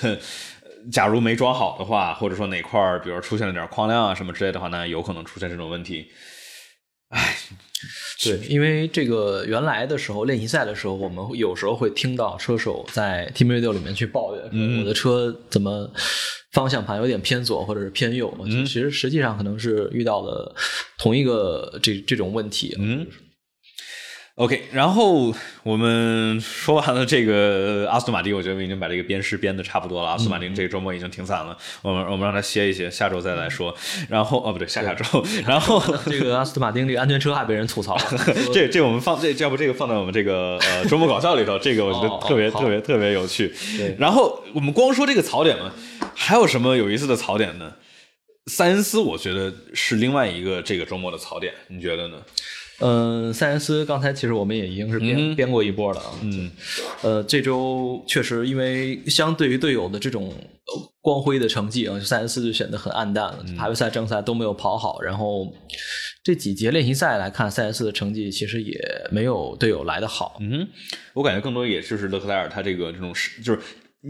假如没装好的话，或者说哪块比如出现了点框量啊什么之类的话，那有可能出现这种问题。哎。对，因为这个原来的时候练习赛的时候，我们有时候会听到车手在 Team Radio 里面去抱怨，嗯、我的车怎么方向盘有点偏左或者是偏右，嗯、其实实际上可能是遇到了同一个这这种问题。嗯 OK， 然后我们说完了这个阿斯顿马丁，我觉得我们已经把这个鞭尸鞭的差不多了。阿斯顿马丁这个周末已经挺惨了，我们我们让他歇一歇，下周再来说。然后哦，不对，下下周。然后这个阿斯顿马丁这个安全车还被人吐槽了，这这我们放这要不这个放在我们这个呃周末搞笑里头，这个我觉得特别特别特别有趣。然后我们光说这个槽点嘛，还有什么有意思的槽点呢？塞恩斯我觉得是另外一个这个周末的槽点，你觉得呢？嗯，塞恩斯刚才其实我们也已经是编、嗯、编过一波了啊。嗯，呃，这周确实因为相对于队友的这种光辉的成绩啊，塞恩斯就显得很暗淡了，嗯、排位赛、正赛都没有跑好。然后这几节练习赛来看，塞恩斯的成绩其实也没有队友来得好。嗯，我感觉更多也就是勒克莱尔他这个这种就是。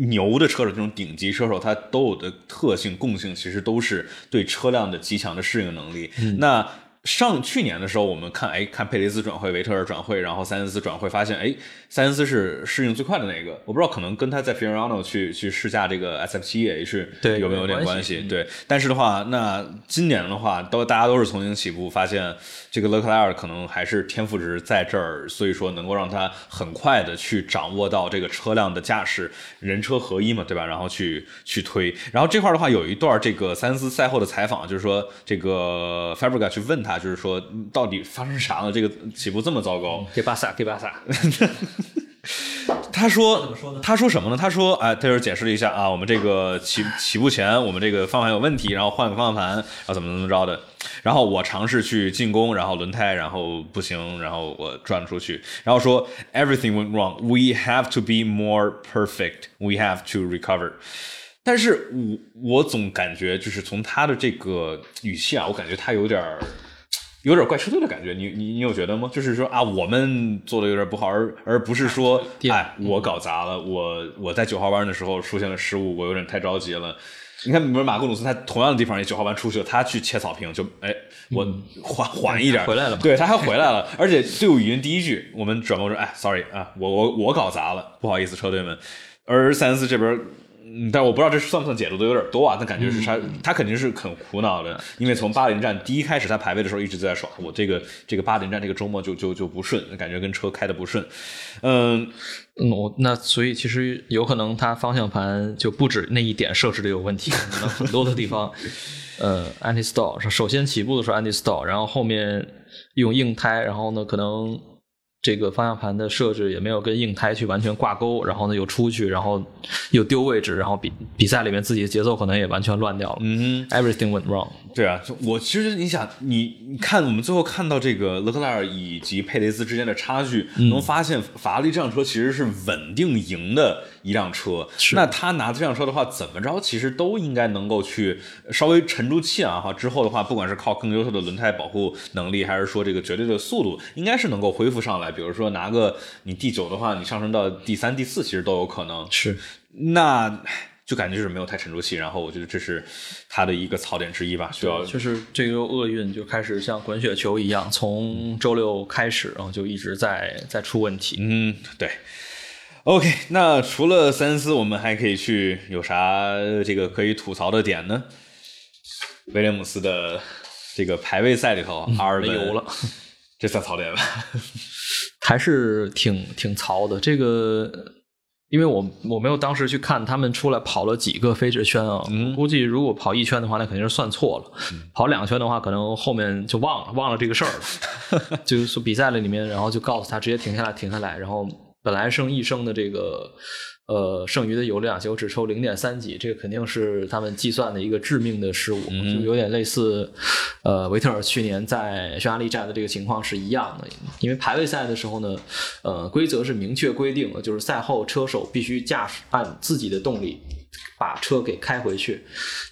牛的车手，这种顶级车手，他都有的特性共性，其实都是对车辆的极强的适应能力。嗯、那上去年的时候我们看哎看佩雷斯转会，维特尔转会，然后塞恩斯转会，发现哎塞恩斯是适应最快的那个。我不知道可能跟他在 Fiorano 去去试驾这个 S F 七 A H 对有没有点关系。对，但是的话那今年的话都大家都是从零起步，发现这个勒克莱尔可能还是天赋值在这儿，所以说能够让他很快的去掌握到这个车辆的驾驶，人车合一嘛，对吧，然后去去推。然后这块的话有一段这个塞恩斯赛后的采访，就是说这个 Fabrica 去问他，就是说到底发生啥了，这个起步这么糟糕，给巴萨给巴萨他说他说什么呢，他说哎、呃、他就解释了一下啊，我们这个起起步前我们这个方向盘有问题，然后换个方向盘，然后怎么怎么着的，然后我尝试去进攻，然后轮胎然后不行，然后我转出去，然后说 everything went wrong, we have to be more perfect, we have to recover。但是我我总感觉就是从他的这个语气啊，我感觉他有点有点怪车队的感觉，你你你有觉得吗？就是说啊，我们做的有点不好，而而不是说哎我搞砸了，我我在九号弯的时候出现了失误，我有点太着急了。你看，比如马库努斯，他同样的地方也九号弯出去了，他去切草坪，就哎，我缓缓一点，回来了，对，他还回来了，而且队伍语音第一句，我们转过说，哎 ，sorry 啊，我我我搞砸了，不好意思，车队们。而塞恩斯这边，但我不知道这算不算解读的有点多啊，但感觉是他、嗯、他肯定是很苦恼的，因为从巴林站第一开始，他排位的时候一直在说，我这个这个巴林站这个周末就就就不顺，感觉跟车开的不顺，嗯。No, 那所以其实有可能它方向盘就不止那一点设置的有问题，可能很多的地方呃 anti stall， 首先起步的时候 anti stall， 然后后面用硬胎，然后呢可能这个方向盘的设置也没有跟硬胎去完全挂钩，然后呢又出去，然后又丢位置，然后比比赛里面自己的节奏可能也完全乱掉了。嗯 ，everything went wrong。对啊，我其实你想，你你看我们最后看到这个勒克莱尔以及佩雷斯之间的差距，嗯、能发现法拉利这辆车其实是稳定赢的一辆车。那他拿这辆车的话，怎么着其实都应该能够去稍微沉住气啊哈。之后的话，不管是靠更优秀的轮胎保护能力，还是说这个绝对的速度，应该是能够恢复上来。比如说拿个你第九的话，你上升到第三、第四，其实都有可能。是，那就感觉就是没有太沉住气。然后我觉得这是他的一个槽点之一吧，需要就是这个厄运就开始像滚雪球一样，从周六开始，然后就一直在在出问题。嗯，对。OK， 那除了塞恩斯，我们还可以去有啥这个可以吐槽的点呢？威廉姆斯的这个排位赛里头，阿尔本油了。这算槽点吧，还是挺挺槽的。这个，因为我我没有当时去看他们出来跑了几个飞驰圈啊，嗯、估计如果跑一圈的话，那肯定是算错了；嗯、跑两圈的话，可能后面就忘了忘了这个事儿了。就是说比赛了里面，然后就告诉他直接停下来，停下来。然后本来剩一升的这个呃剩余的油量，结果只抽 零点三 几，这个肯定是他们计算的一个致命的失误。嗯、就有点类似。呃，维特尔去年在匈牙利站的这个情况是一样的，因为排位赛的时候呢，呃，规则是明确规定的，就是赛后车手必须驾驶按自己的动力把车给开回去，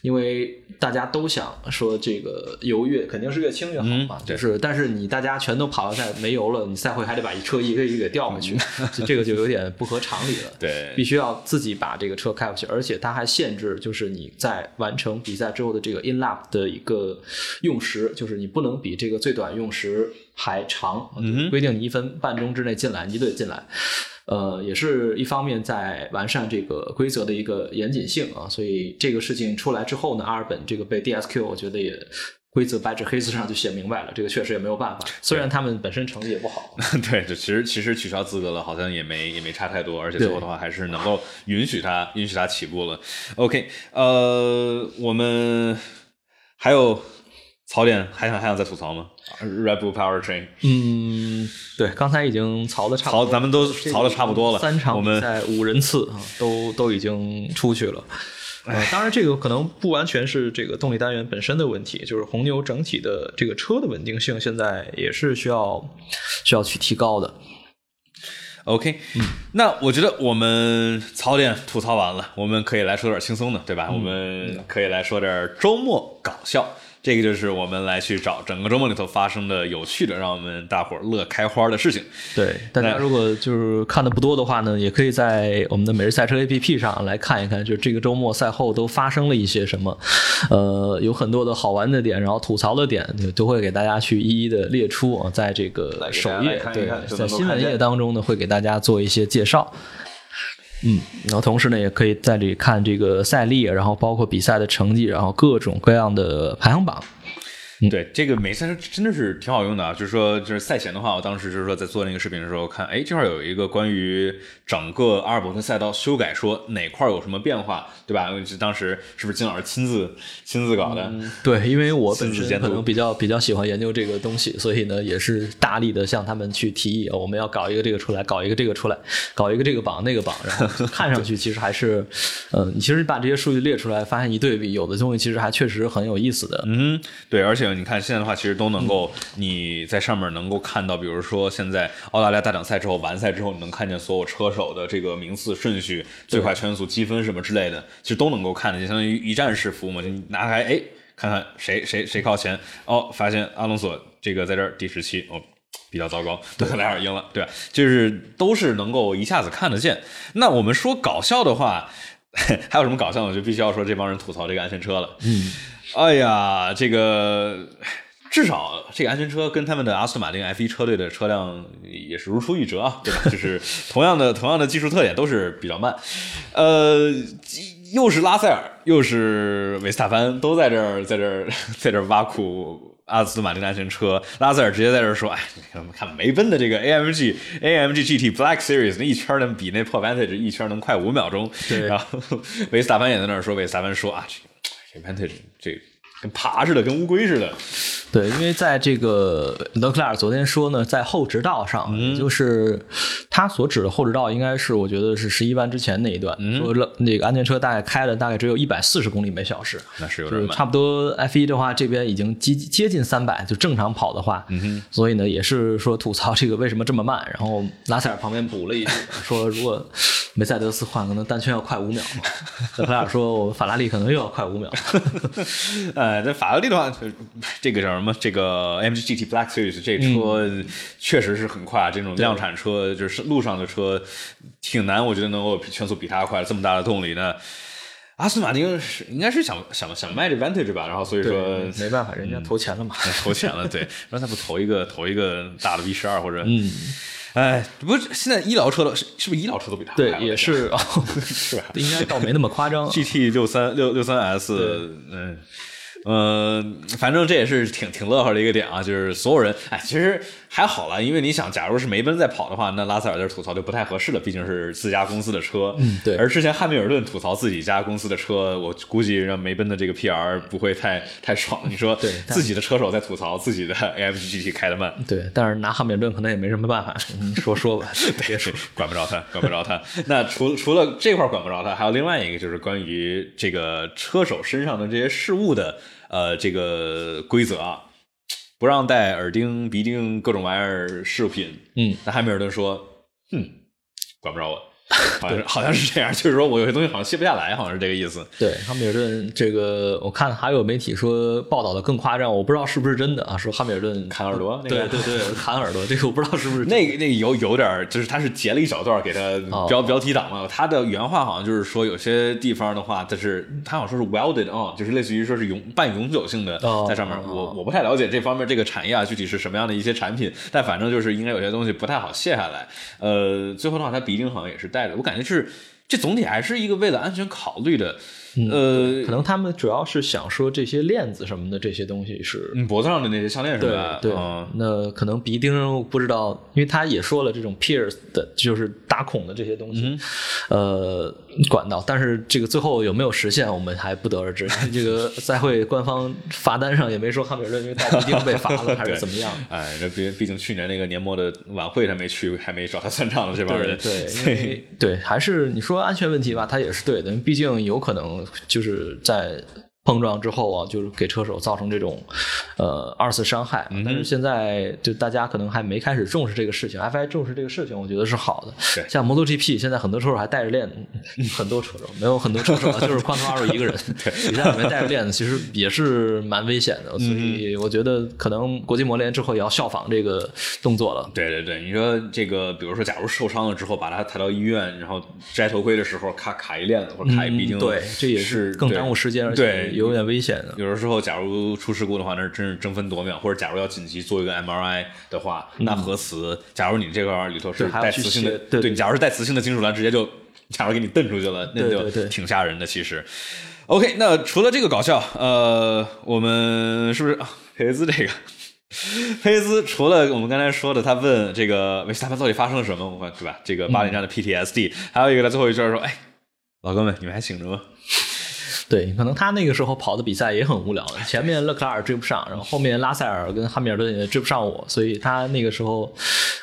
因为大家都想说这个油越肯定是越轻越好嘛，嗯、就是但是你大家全都跑完赛没油了，你赛会还得把一车一个一个给调回去，嗯、就这个就有点不合常理了。对，必须要自己把这个车开回去，而且它还限制就是你在完成比赛之后的这个 in lap 的一个用时，就是你不能比这个最短用时还长，嗯、规定你一分半钟之内进来你就得进来。呃，也是一方面在完善这个规则的一个严谨性啊，所以这个事情出来之后呢，阿尔本这个被 D S Q， 我觉得也规则白纸黑字上就写明白了，这个确实也没有办法。虽然他们本身成绩也不好，对，就其实其实取消资格了，好像也没也没差太多，而且最后的话还是能够允许他允许他起步了。OK， 呃，我们还有槽点，还想还想再吐槽吗？Red Bull Powertrain， 嗯，对，刚才已经槽的差不多，咱们都槽的差不多了。三场比赛五人次啊，都都已经出去了。呃、当然这个可能不完全是这个动力单元本身的问题，就是红牛整体的这个车的稳定性现在也是需要需要去提高的。OK，嗯、那我觉得我们槽点吐槽完了，我们可以来说点轻松的，对吧？嗯、我们可以来说点周末搞笑。这个就是我们来去找整个周末里头发生的有趣的让我们大伙乐开花的事情。对，大家如果就是看的不多的话呢，也可以在我们的每日赛车 A P P 上来看一看，就这个周末赛后都发生了一些什么，呃，有很多的好玩的点，然后吐槽的点都会给大家去一一的列出啊，在这个首页，对，在新闻页当中呢会给大家做一些介绍。嗯，然后同时呢，也可以在这里看这个赛历，然后包括比赛的成绩，然后各种各样的排行榜。嗯、对，这个每赛车真的是挺好用的啊，就是说，就是赛前的话，我当时就是说在做那个视频的时候看，哎，这块有一个关于整个阿尔伯特赛道修改，说哪块有什么变化，对吧？当时是不是金老师亲自亲自搞的、嗯？对，因为我本身可能比较比较喜欢研究这个东西，所以呢，也是大力的向他们去提议，我们要搞一个这个出来，搞一个这个出来，搞一个这个榜那个榜，然后看上去其实还是，嗯，你其实把这些数据列出来，发现一对比，有的东西其实还确实很有意思的。嗯，对，而且你看现在的话其实都能够你在上面能够看到，比如说现在澳大利亚大奖赛之后完赛之后，你能看见所有车手的这个名次顺序，最快圈速积分什么之类的，其实都能够看的，就相当于一站式服务嘛，就拿开哎看看谁谁谁靠前，哦发现阿隆索这个在这儿第十七，哦比较糟糕，勒克莱尔赢了，对吧？就是都是能够一下子看得见。那我们说搞笑的话还有什么搞笑的，我就必须要说这帮人吐槽这个安全车了。嗯，哎呀，这个至少这个安全车跟他们的阿斯顿马丁 F 一 车队的车辆也是如出一辙啊，对吧？就是同样的同样的技术特点都是比较慢，呃，又是拉塞尔又是维斯塔潘都在这儿在这儿在这儿挖苦阿斯顿马丁的安全车，拉塞尔直接在这说，哎，你看梅奔的这个 A M G A M G G T Black Series 那一圈能比那破 Vantage 一圈能快五秒钟，然后维斯塔潘也在那儿说，维斯塔潘说啊，这个 Vantage 这个跟爬似的，跟乌龟似的。对，因为在这个勒克莱尔昨天说呢，在后直道上，嗯、就是他所指的后直道，应该是我觉得是十一弯之前那一段，嗯、说那个安全车大概开了大概只有一百四十公里每小时，那是有点慢，就是差不多 F 一 的话，这边已经接近三百，就正常跑的话，嗯、所以呢也是说吐槽这个为什么这么慢。然后拉塞尔旁边补了一句，说如果梅赛德斯换可能单圈要快五秒嘛，勒克莱尔说我法拉利可能又要快五秒。呃，在法拉利的话，这个叫什么？这个 A M G G T Black Series 这车确实是很快，嗯、这种量产车就是路上的车挺难，我觉得能够圈速比它快。这么大的动力呢，阿斯顿马丁是应该是想想想卖这 Vantage 吧，然后所以说没办法，人家投钱了嘛，嗯、投钱了，对，让他不投一个投一个大的 V 十二或者嗯。哎，不是，现在医疗车都 是, 是不是医疗车都比它快了？对，也是哦，是吧？应该倒没那么夸张。G T 六三 六三 S， 嗯呃，反正这也是挺挺乐呵的一个点啊，就是所有人，哎，其实还好了，因为你想，假如是梅奔在跑的话，那拉塞尔在吐槽就不太合适了，毕竟是自家公司的车。嗯，对。而之前汉密尔顿吐槽自己家公司的车，我估计让梅奔的这个 P R 不会太太爽。你说，对，自己的车手在吐槽自己的 A M G G T 开得慢，对，但是拿汉密尔顿可能也没什么办法，你说说吧，别说，管不着他，管不着他。那除除了这块管不着他，还有另外一个就是关于这个车手身上的这些事物的。呃，这个规则啊，不让戴耳钉、鼻钉各种玩意儿饰品。嗯，那汉密尔顿说，嗯，管不着我，好像是好像是这样，就是说我有些东西好像卸不下来，好像是这个意思。对，汉密尔顿这个，我看还有媒体说报道的更夸张，我不知道是不是真的啊，说汉密尔顿砍耳朵，那个、对对对，砍耳朵，这个我不知道是不是真的。那个那个有有点，就是他是截了一小段给他标、哦、标题党嘛，他的原话好像就是说有些地方的话，但是他好像说是 welded on，、哦、就是类似于说是永半永久性的在上面。哦、我我不太了解这方面这个产业啊，具体是什么样的一些产品，但反正就是应该有些东西不太好卸下来。呃，最后的话，他鼻钉好像也是。我感觉是这总体还是一个为了安全考虑的，嗯、呃，可能他们主要是想说这些链子什么的这些东西是、嗯、脖子上的那些项链是吧？对，对嗯、那可能鼻钉不知道，因为他也说了这种 pierce 的，就是打孔的这些东西，嗯、呃，管道，但是这个最后有没有实现，我们还不得而知。这个赛会官方罚单上也没说汉密尔顿因为戴鼻钉被罚了还是怎么样？哎，这毕毕竟去年那个年末的晚会他没去，还没找他算账了，这帮人对对对，还是你说安全问题吧，他也是对的，毕竟有可能。就是在碰撞之后啊，就是给车手造成这种呃二次伤害。但是现在就大家可能还没开始重视这个事情 ，F I 重视这个事情，我觉得是好的。像 MotoGP 现在很多车手还带着练，很多车手没有很多车手、啊、就是宽头二十一个人比赛里面带着练，其实也是蛮危险的。所以我觉得可能国际摩联之后也要效仿这个动作了。对对对，你说这个，比如说假如受伤了之后把他抬到医院，然后摘头盔的时候咔卡一链子或者卡一鼻钉、嗯，对，这也是更耽误时间，而且。有点危险的，有的时候假如出事故的话，那真是争分夺秒。或者假如要紧急做一个 M R I 的话，嗯、那核磁，假如你这块里头是带磁性的， 对, 对, 对，假如是带磁性的金属栏，直接就假如给你蹬出去了，那就挺吓人的。其实 ，OK， 那除了这个搞笑，呃，我们是不是佩兹这个？佩兹除了我们刚才说的他问这个维斯塔潘到底发生了什么，对吧？这个巴林站的 P T S D，、嗯、还有一个在最后一圈说，哎，老哥们，你们还醒着吗？对，可能他那个时候跑的比赛也很无聊，前面勒克莱尔追不上，然后后面拉塞尔跟汉密尔顿也追不上我，所以他那个时候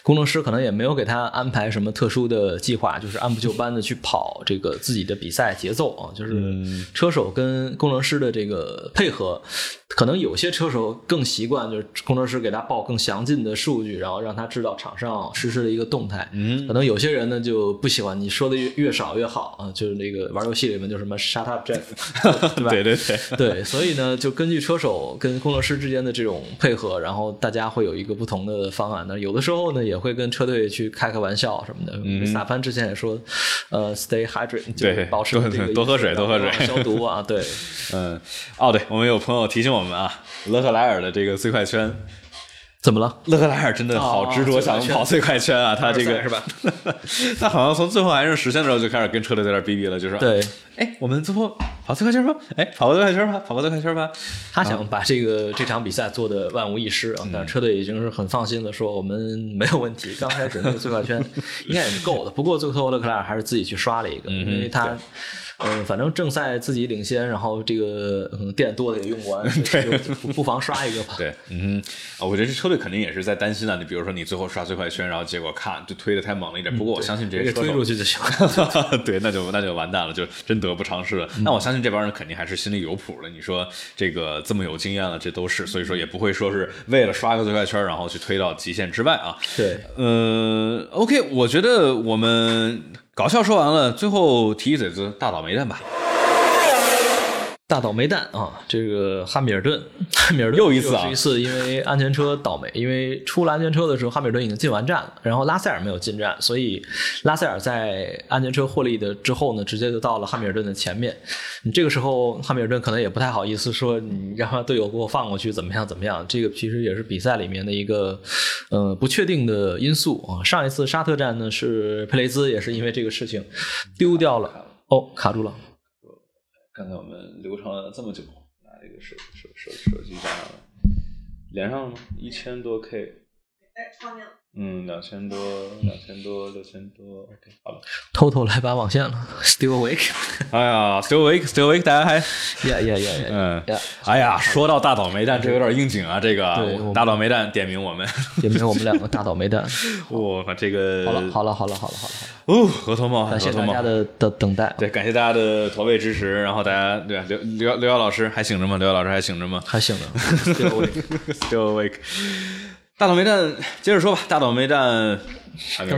工程师可能也没有给他安排什么特殊的计划，就是按部就班的去跑这个自己的比赛节奏啊，就是车手跟工程师的这个配合，可能有些车手更习惯就是工程师给他报更详尽的数据，然后让他知道场上实时的一个动态，嗯，可能有些人呢就不喜欢你说的 越, 越少越好啊，就是那个玩游戏里面就什么 shut up Jeff。对吧？对对对对，所以呢，就根据车手跟工程师之间的这种配合，然后大家会有一个不同的方案。那有的时候呢，也会跟车队去开开玩笑什么的。嗯，萨潘之前也说，呃 ，stay hydrated， 对，保持这个多喝水，多喝水，消毒啊。对，嗯，哦，对，我们有朋友提醒我们啊，勒克莱尔的这个最快圈。怎么了？勒克莱尔真的好执着想跑最快圈啊！哦、他这个是吧？他好像从最后还是实现的时候就开始跟车队在那逼逼了，就说：“对，哎，我们最后跑最快圈吧，哎，跑个最快圈吧，跑个最快圈吧。”他想把这个、啊、这场比赛做得万无一失啊！但车队已经是很放心的说我们没有问题。嗯、刚开始那个最快圈应该也是够的，不过最后勒克莱尔还是自己去刷了一个，嗯、因为他。嗯，反正正赛自己领先，然后这个可能电多的也用完，对，就不妨刷一个吧。对，嗯，啊，我觉得这车队肯定也是在担心啊。你比如说，你最后刷最快圈，然后结果咔就推的太猛了一点。不过我相信这些车手、嗯、推出去就行了。对，那就那就完蛋了，就真得不偿失了。那、嗯、我相信这帮人肯定还是心里有谱了。你说这个这么有经验了，这都是，所以说也不会说是为了刷个最快圈，然后去推到极限之外啊。对，呃 ，OK， 我觉得我们。搞笑说完了，最后提一嘴子大倒霉蛋吧。大倒霉蛋啊，这个汉密尔顿，汉密尔顿又一次啊，又是一次因为安全车倒霉，因为出了安全车的时候，汉密尔顿已经进完站了，然后拉塞尔没有进站，所以拉塞尔在安全车获利的之后呢，直接就到了汉密尔顿的前面。你这个时候汉密尔顿可能也不太好意思说，你让队友给我放过去怎么样怎么样，这个其实也是比赛里面的一个呃不确定的因素啊。上一次沙特站呢是佩雷兹也是因为这个事情丢掉了，哦，卡住了。刚才我们流程了这么久，拿这个手手手手机加上了，连上了吗？一千多 K， 嗯，两千多，两千多，六千多 ，OK， 好了，偷偷来把网线了 ，Still awake， 哎呀 ，Still awake，Still awake， 大家还，呀呀呀呀，嗯，哎呀，说到大倒霉蛋，这有点应景啊，这个大倒霉蛋点名我们，点名我们两个大倒霉蛋，我靠，这个好了，好了，好了，好了，好了。哦，合同帽，感谢大家的的等待。对，感谢大家的投喂支持。然后大家，对刘刘刘耀老师还醒着吗？刘耀老师还醒着吗？还醒着 ，still awake，still awake。大倒霉蛋，接着说吧。大倒霉蛋，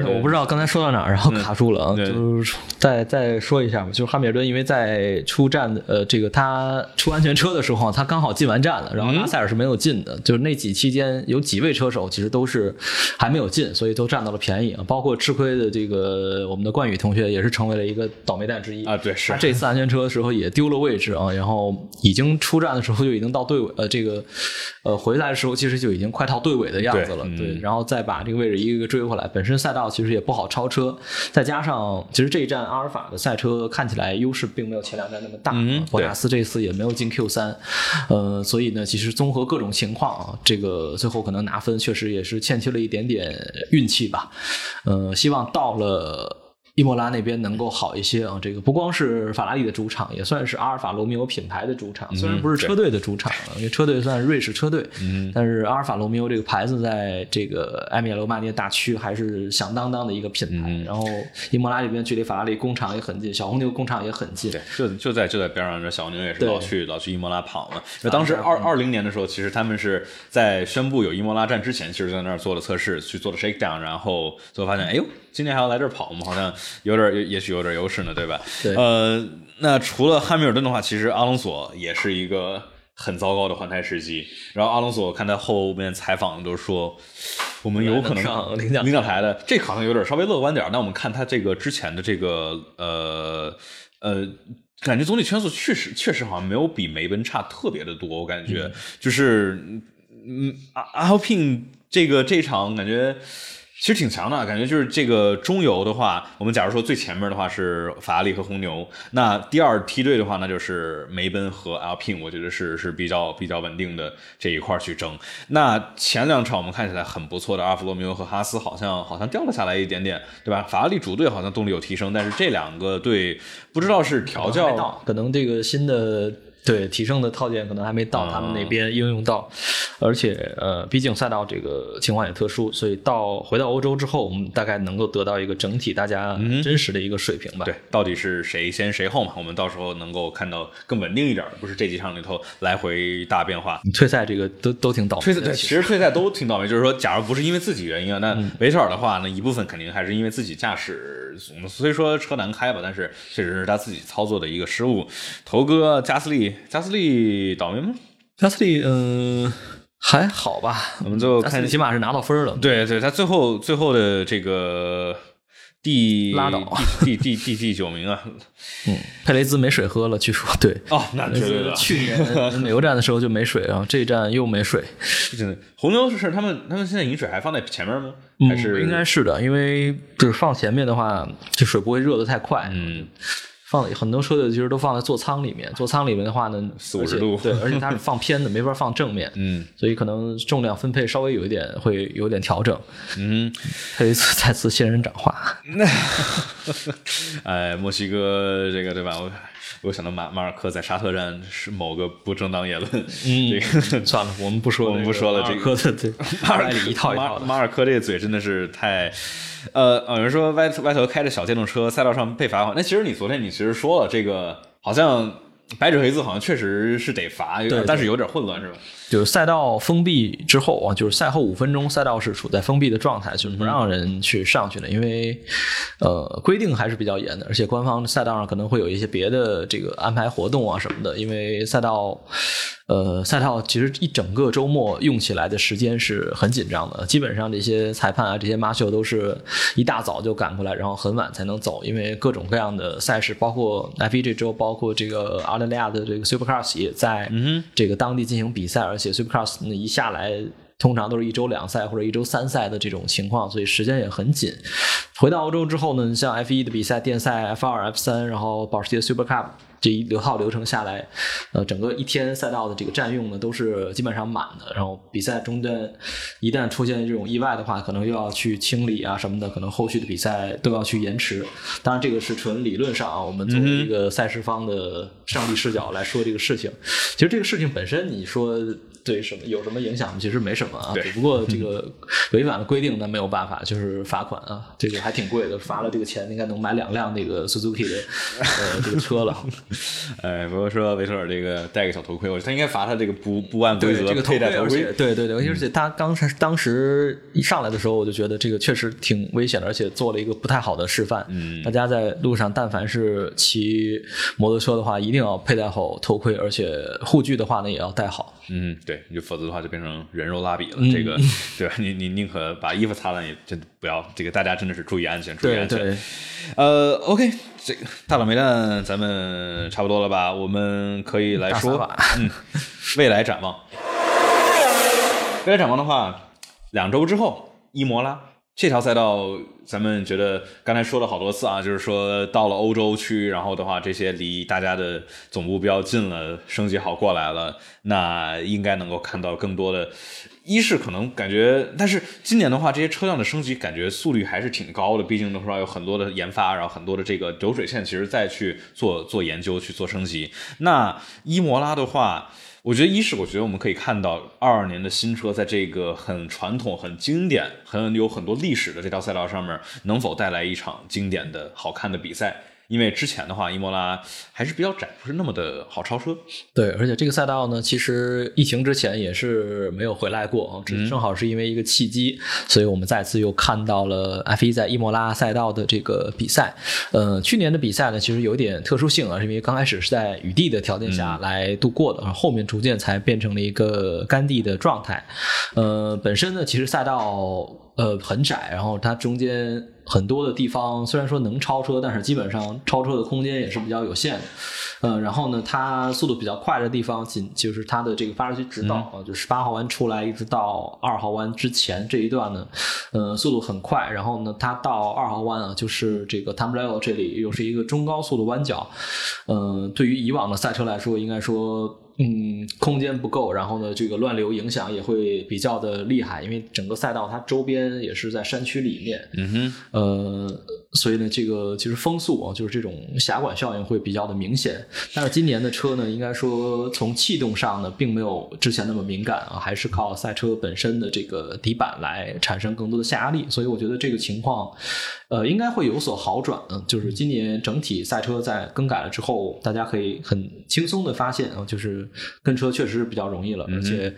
我不知道刚才说到哪儿，然后卡住了啊。嗯、就是再再说一下吧，就是汉密尔顿，因为在出站的呃，这个他出安全车的时候，他刚好进完站了，然后拉塞尔是没有进的。嗯、就是那几期间有几位车手其实都是还没有进，所以都占到了便宜啊。包括吃亏的这个我们的冠宇同学也是成为了一个倒霉蛋之一啊。对，是他这次安全车的时候也丢了位置啊，然后已经出站的时候就已经到队尾呃，这个呃回来的时候其实就已经快到队尾的样子了。对，嗯、对，然后再把这个位置一个一个追回来，本身赛道其实也不好超车，再加上其实这一站阿尔法的赛车看起来优势并没有前两站那么大，嗯、博纳斯这次也没有进 Q 三， 呃，所以呢，其实综合各种情况啊，这个最后可能拿分确实也是欠缺了一点点运气吧，呃，希望到了伊莫拉那边能够好一些啊。这个不光是法拉利的主场，也算是阿尔法罗密欧品牌的主场，虽然不是车队的主场，因为车队算是瑞士车队，但是阿尔法罗密欧这个牌子在这个埃米利亚罗马涅大区还是响当当的一个品牌。然后伊莫拉这边距离法拉利工厂也很近，小红牛工厂也很近，就就在就在边上，这小红牛也是老去老去伊莫拉跑嘛。因为当时二二零年的时候，其实他们是在宣布有伊莫拉站之前，其实在那儿做了测试，去做了 shakedown， 然后最后发现，哎呦，今年还要来这儿跑吗？好像有点，也许有点优势呢，对吧？对。呃，那除了汉密尔顿的话，其实阿隆索也是一个很糟糕的换胎时机。然后阿隆索，我看他后面采访都说，我们有可能领奖台的，这好像有点稍微乐观点。那我们看他这个之前的这个，呃呃。感觉总体圈速确实确实好像没有比梅奔差特别的多，我感觉、嗯、就是嗯 Alpine 这个这场感觉其实挺强的，感觉就是这个中游的话，我们假如说最前面的话是法拉利和红牛，那第二梯队的话那就是梅奔和 Alpine， 我觉得是是比较比较稳定的这一块去争。那前两场我们看起来很不错的阿尔法罗密欧和哈斯好像好像掉了下来一点点，对吧？法拉利主队好像动力有提升，但是这两个队不知道是调教，可 能, 可能这个新的。对，提升的套件可能还没到他们那边应用到，嗯、而且呃，毕竟赛道这个情况也特殊，所以到回到欧洲之后，我们大概能够得到一个整体大家真实的一个水平吧。嗯、对，到底是谁先谁后嘛？我们到时候能够看到更稳定一点，不是这几场里头来回大变化。退赛这个都都挺倒霉的，退赛其实退赛都挺倒霉，就是说，假如不是因为自己原因啊，那维特尔的话呢，一部分肯定还是因为自己驾驶，我们虽说车难开吧，但是确实是他自己操作的一个失误。头哥加斯利。加斯利倒霉吗？加斯利，嗯、呃，还好吧。我们最后看，起码是拿到分了。对对，他最后最后的这个第拉倒，第第第第九名啊。嗯，佩雷兹没水喝了，据说对。哦，那绝对的。去年美国站的时候就没水啊，这一站又没水。真的，红牛是他们他们现在饮水还放在前面吗？还是、嗯、应该是的，因为就是放前面的话，这水不会热得太快。嗯。放很多车队其实都放在座舱里面，座舱里面的话呢，四五十度，对，而且它是放偏的，没法放正面，嗯，所以可能重量分配稍微有一点会有点调整，嗯，再次再次仙人掌化，哎，墨西哥这个对吧？我我想到马马尔科在沙特站是某个不正当言论，嗯，这个算了，我们不说，我们不说了，这个对，马尔科一套一套的，马尔科这个嘴真的是太。呃，有人说歪歪头开着小电动车赛道上被罚款，那其实你昨天你其实说了，这个好像白纸黑字，好像确实是得罚，对对，但是有点混乱是吧？就是赛道封闭之后啊，就是赛后五分钟，赛道是处在封闭的状态，就是不让人去上去的，因为呃规定还是比较严的，而且官方赛道上可能会有一些别的这个安排活动啊什么的，因为赛道。呃，赛道其实一整个周末用起来的时间是很紧张的，基本上这些裁判啊，这些马秀都是一大早就赶过来，然后很晚才能走，因为各种各样的赛事，包括 F 一 这周，包括这个澳大利亚的这个 Supercross 也在这个当地进行比赛，而且 Supercross 一下来。通常都是一周两赛或者一周三赛的这种情况，所以时间也很紧。回到欧洲之后呢，像 F 一 的比赛、电赛、F 二、F 三， 然后保时捷 Super Cup 这一套流程下来，呃，整个一天赛道的这个占用呢都是基本上满的。然后比赛中间一旦出现这种意外的话，可能又要去清理啊什么的，可能后续的比赛都要去延迟。当然，这个是纯理论上啊，我们从一个赛事方的上帝视角来说这个事情。其实这个事情本身，你说。对什么有什么影响？其实没什么啊，只不过这个违反了规定，那没有办法，就是罚款啊，这个还挺贵的，罚了这个钱应该能买两辆那个 Suzuki 的呃这个车了。哎，不过说维特尔这个戴个小头盔，我觉得他应该罚他这个不不按规则佩戴头盔。对对对，而且他刚当时一上来的时候，我就觉得这个确实挺危险的，而且做了一个不太好的示范。嗯，大家在路上但凡是骑摩托车的话，一定要佩戴好头盔，而且护具的话呢也要戴好。嗯，对，你就否则的话就变成人肉拉比了，嗯、这个对吧？你你宁可把衣服擦烂也真不要，这个大家真的是注意安全，注意安全。对对呃 ，OK， 这个大倒霉蛋咱们差不多了吧？我们可以来说，嗯，未来展望。未来展望的话，两周之后，伊摩拉这条赛道。咱们觉得刚才说了好多次啊，就是说到了欧洲区，然后的话这些离大家的总目标近了，升级好过来了，那应该能够看到更多的一是可能感觉，但是今年的话这些车辆的升级感觉速率还是挺高的，毕竟的话有很多的研发，然后很多的这个流水线其实再去做做研究去做升级。那伊摩拉的话，我觉得一是我觉得我们可以看到二二年的新车在这个很传统很经典很有很多历史的这条赛道上面能否带来一场经典的好看的比赛，因为之前的话伊莫拉还是比较窄，不是那么的好超车。对，而且这个赛道呢其实疫情之前也是没有回来过，只正好是因为一个契机、嗯、所以我们再次又看到了 F 一 在伊莫拉赛道的这个比赛。呃，去年的比赛呢其实有点特殊性啊，是因为刚开始是在雨地的条件下来度过的、嗯、后面逐渐才变成了一个干地的状态。呃，本身呢其实赛道呃很窄，然后它中间很多的地方虽然说能超车，但是基本上超车的空间也是比较有限的。呃，然后呢，它速度比较快的地方，仅就是它的这个发射区直道、嗯、就十八号弯出来一直到二号弯之前这一段呢，呃，速度很快。然后呢，它到二号弯啊，就是这个 Tamburello 这里又是一个中高速的弯角。呃，对于以往的赛车来说，应该说。嗯，空间不够，然后呢，这个乱流影响也会比较的厉害，因为整个赛道它周边也是在山区里面，嗯哼，呃，所以呢，这个其实风速啊，就是这种狭管效应会比较的明显。但是今年的车呢，应该说从气动上呢，并没有之前那么敏感啊，还是靠赛车本身的这个底板来产生更多的下压力，所以我觉得这个情况，呃，应该会有所好转。嗯，就是今年整体赛车在更改了之后，大家可以很轻松的发现啊，就是。跟车确实比较容易了，而且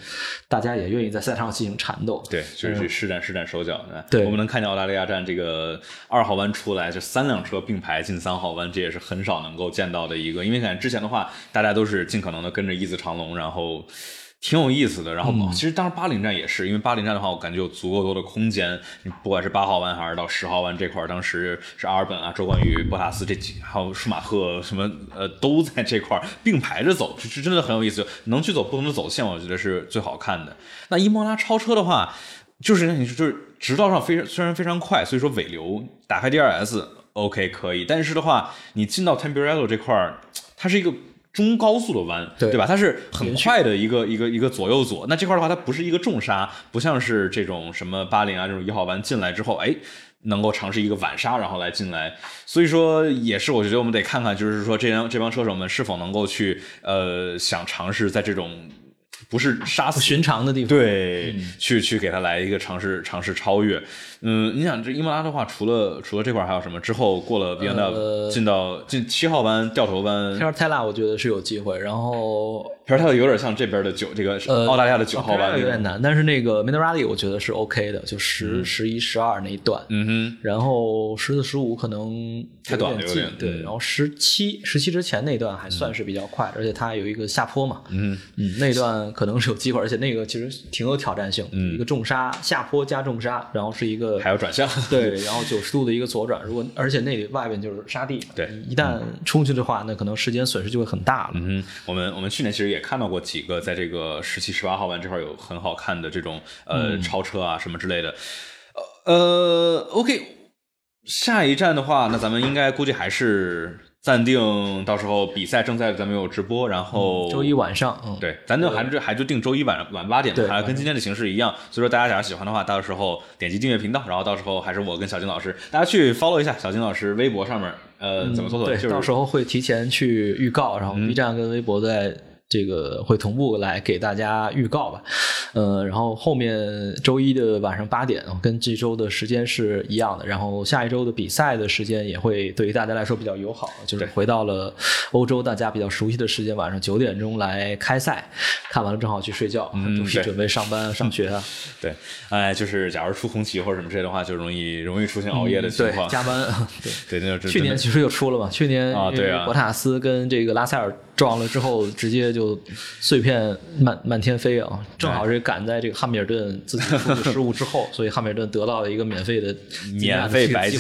大家也愿意在赛场进行缠斗。对，就是去施展施展手脚。对，我们能看见澳大利亚站这个二号弯出来，这三辆车并排进三号弯，这也是很少能够见到的一个。因为感觉之前的话，大家都是尽可能的跟着一字长龙，然后挺有意思的。然后其实当时巴林站也是，因为巴林站的话，我感觉有足够多的空间，不管是八号弯还是到十号弯这块，当时是阿尔本啊、周冠宇、博塔斯这几，还有舒马赫什么呃都在这块并排着走，这真的很有意思，能去走不同的走线，我觉得是最好看的。那伊莫拉超车的话，就是你就是直道上非常虽然非常快，所以说尾流打开 D R S OK 可以，但是的话你进到 Tamburello 这块，它是一个。中高速的弯，对吧？它是很快的一个一个一个左右左。那这块的话，它不是一个重刹，不像是这种什么八零啊这种一号弯进来之后，哎，能够尝试一个晚刹然后来进来。所以说，也是我觉得我们得看看，就是说这这帮车手们是否能够去呃想尝试在这种。不是杀死寻常的地方，对，嗯、去去给他来一个尝试尝试超越。嗯，你想这伊莫拉的话，除了除了这块还有什么？之后过了 Bianca、呃、进到进七号弯掉头弯，皮尔泰拉我觉得是有机会。然后皮尔泰拉有点像这边的九这个澳大利亚的九号弯、呃、有点难，但是那个 Minerali 我觉得是 OK 的，就十、嗯、十一、十二那一段。嗯哼，然后十四、十五可能太短了有点，对。嗯、然后十七十七之前那段还算是比较快，嗯、而且它有一个下坡嘛。嗯嗯，那段。可能是有机会，而且那个其实挺有挑战性、嗯、一个重刹下坡加重刹，然后是一个还有转向，对，然后九十度的一个左转，如果而且那里外边就是沙地，对，一旦冲去的话那可能时间损失就会很大了。嗯，我们我们去年其实也看到过几个在这个十七、十八号弯这块有很好看的这种呃、嗯、超车啊什么之类的。呃 OK， 下一站的话那咱们应该估计还是暂定，到时候比赛正在咱们有直播，然后、嗯、周一晚上、嗯、对，咱就还就还就定周一晚晚八点，还跟今天的形式一样。所以说大家假如喜欢的话，到时候点击订阅频道，然后到时候还是我跟小金老师，大家去 follow 一下小金老师微博上面，呃，怎么搜索、嗯？对，就是、到时候会提前去预告，然后 B 站跟微博在。这个会同步来给大家预告吧，呃，然后后面周一的晚上八点，跟这周的时间是一样的，然后下一周的比赛的时间也会对于大家来说比较友好，就是回到了欧洲大家比较熟悉的时间，晚上九点钟来开赛，看完了正好去睡觉，嗯，准备上班上学啊。对，哎，就是假如出红旗或者什么之类的话，就容易容易出现熬夜的情况，嗯、对，加班，对对，去年其实就出了嘛，去年啊，对啊，博塔斯跟这个拉塞尔。撞了之后，直接就碎片满满天飞啊！正好是赶在这个汉密尔顿自己出的失误之后，所以汉密尔顿得到了一个免费的免费白金，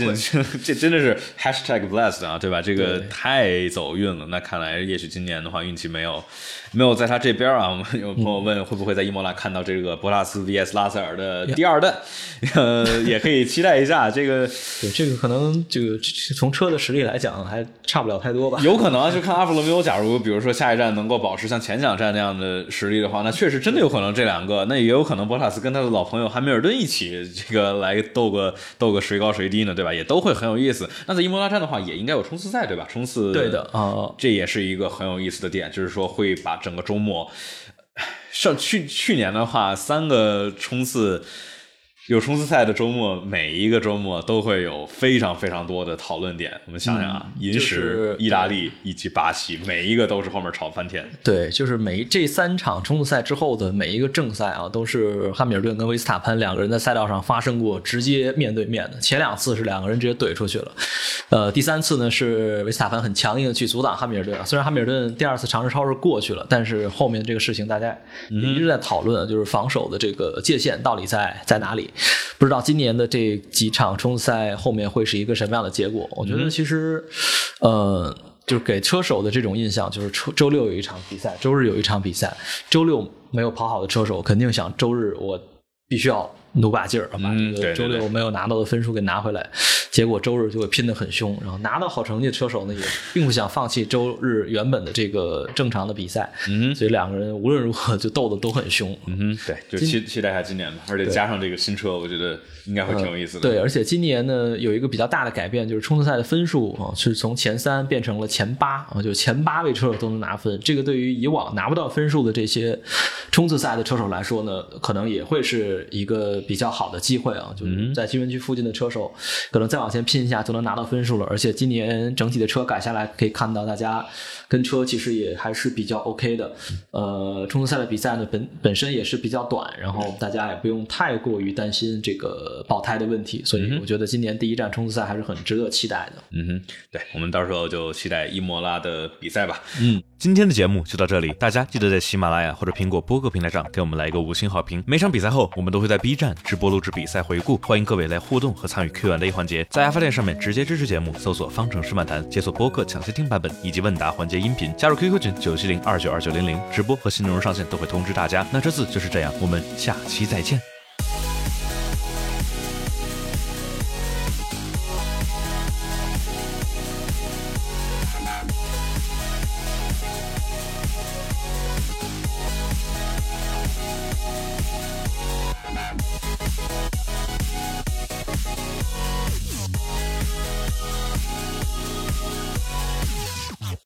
这真的是 hashtag blessed 啊，对吧？这个太走运了。那看来，也许今年的话，运气没有没有在他这边啊。我们有朋友问，会不会在伊莫拉看到这个博塔斯 V S 拉塞尔的第二弹？呃，也可以期待一下。这个对这个可能就从车的实力来讲，还差不了太多吧？有可能就看阿弗罗梅欧，假如。比如说下一站能够保持像前两站那样的实力的话，那确实真的有可能这两个，那也有可能博塔斯跟他的老朋友汉密尔顿一起这个来斗个斗个谁高谁低呢，对吧？也都会很有意思。那在伊莫拉站的话，也应该有冲刺赛，对吧？冲刺对的啊，这也是一个很有意思的点，就是说会把整个周末，上去去年的话，三个冲刺。有冲刺赛的周末，每一个周末都会有非常非常多的讨论点。我们想想啊，银石、意大利以及巴西，每一个都是后面吵翻天。对，就是每这三场冲刺赛之后的每一个正赛啊，都是汉密尔顿跟维斯塔潘两个人在赛道上发生过直接面对面的。前两次是两个人直接怼出去了，呃，第三次呢是维斯塔潘很强硬的去阻挡汉密尔顿。虽然汉密尔顿第二次尝试超车过去了，但是后面这个事情大家一直在讨论，就是防守的这个界限到底在在哪里。不知道今年的这几场冲刺赛后面会是一个什么样的结果。我觉得其实呃就是给车手的这种印象，就是周六有一场比赛，周日有一场比赛，周六没有跑好的车手肯定想周日我必须要努把劲儿，把这个周六没有拿到的分数给拿回来，结果周日就会拼得很凶，然后拿到好成绩的车手呢也并不想放弃周日原本的这个正常的比赛，嗯，所以两个人无论如何就斗得都很凶，嗯，对，就期期待一下今年吧，而且加上这个新车，我觉得应该会挺有意思的、嗯。对，而且今年呢有一个比较大的改变，就是冲刺赛的分数啊是从前三变成了前八啊，就前八位车手都能拿分，这个对于以往拿不到分数的这些冲刺赛的车手来说呢，可能也会是一个比较好的机会啊，就是在新闻区附近的车手可能再往前拼一下就能拿到分数了。而且今年整体的车改下来，可以看到大家跟车其实也还是比较 OK 的。呃，冲刺赛的比赛呢本本身也是比较短，然后大家也不用太过于担心这个爆胎的问题，所以我觉得今年第一站冲刺赛还是很值得期待的。嗯哼，对，我们到时候就期待伊莫拉的比赛吧。嗯，今天的节目就到这里，大家记得在喜马拉雅或者苹果播客平台上给我们来一个五星好评。每场比赛后，我们都会在 B 站直播录制比赛回顾，欢迎各位来互动和参与 Q and A 环节。在 F 站上面直接支持节目，搜索方程式漫谈，解锁播客抢先听版本以及问答环节音频，加入 Q Q 群九七零二九二九零零，直播和新内容上线都会通知大家。那这次就是这样，我们下期再见。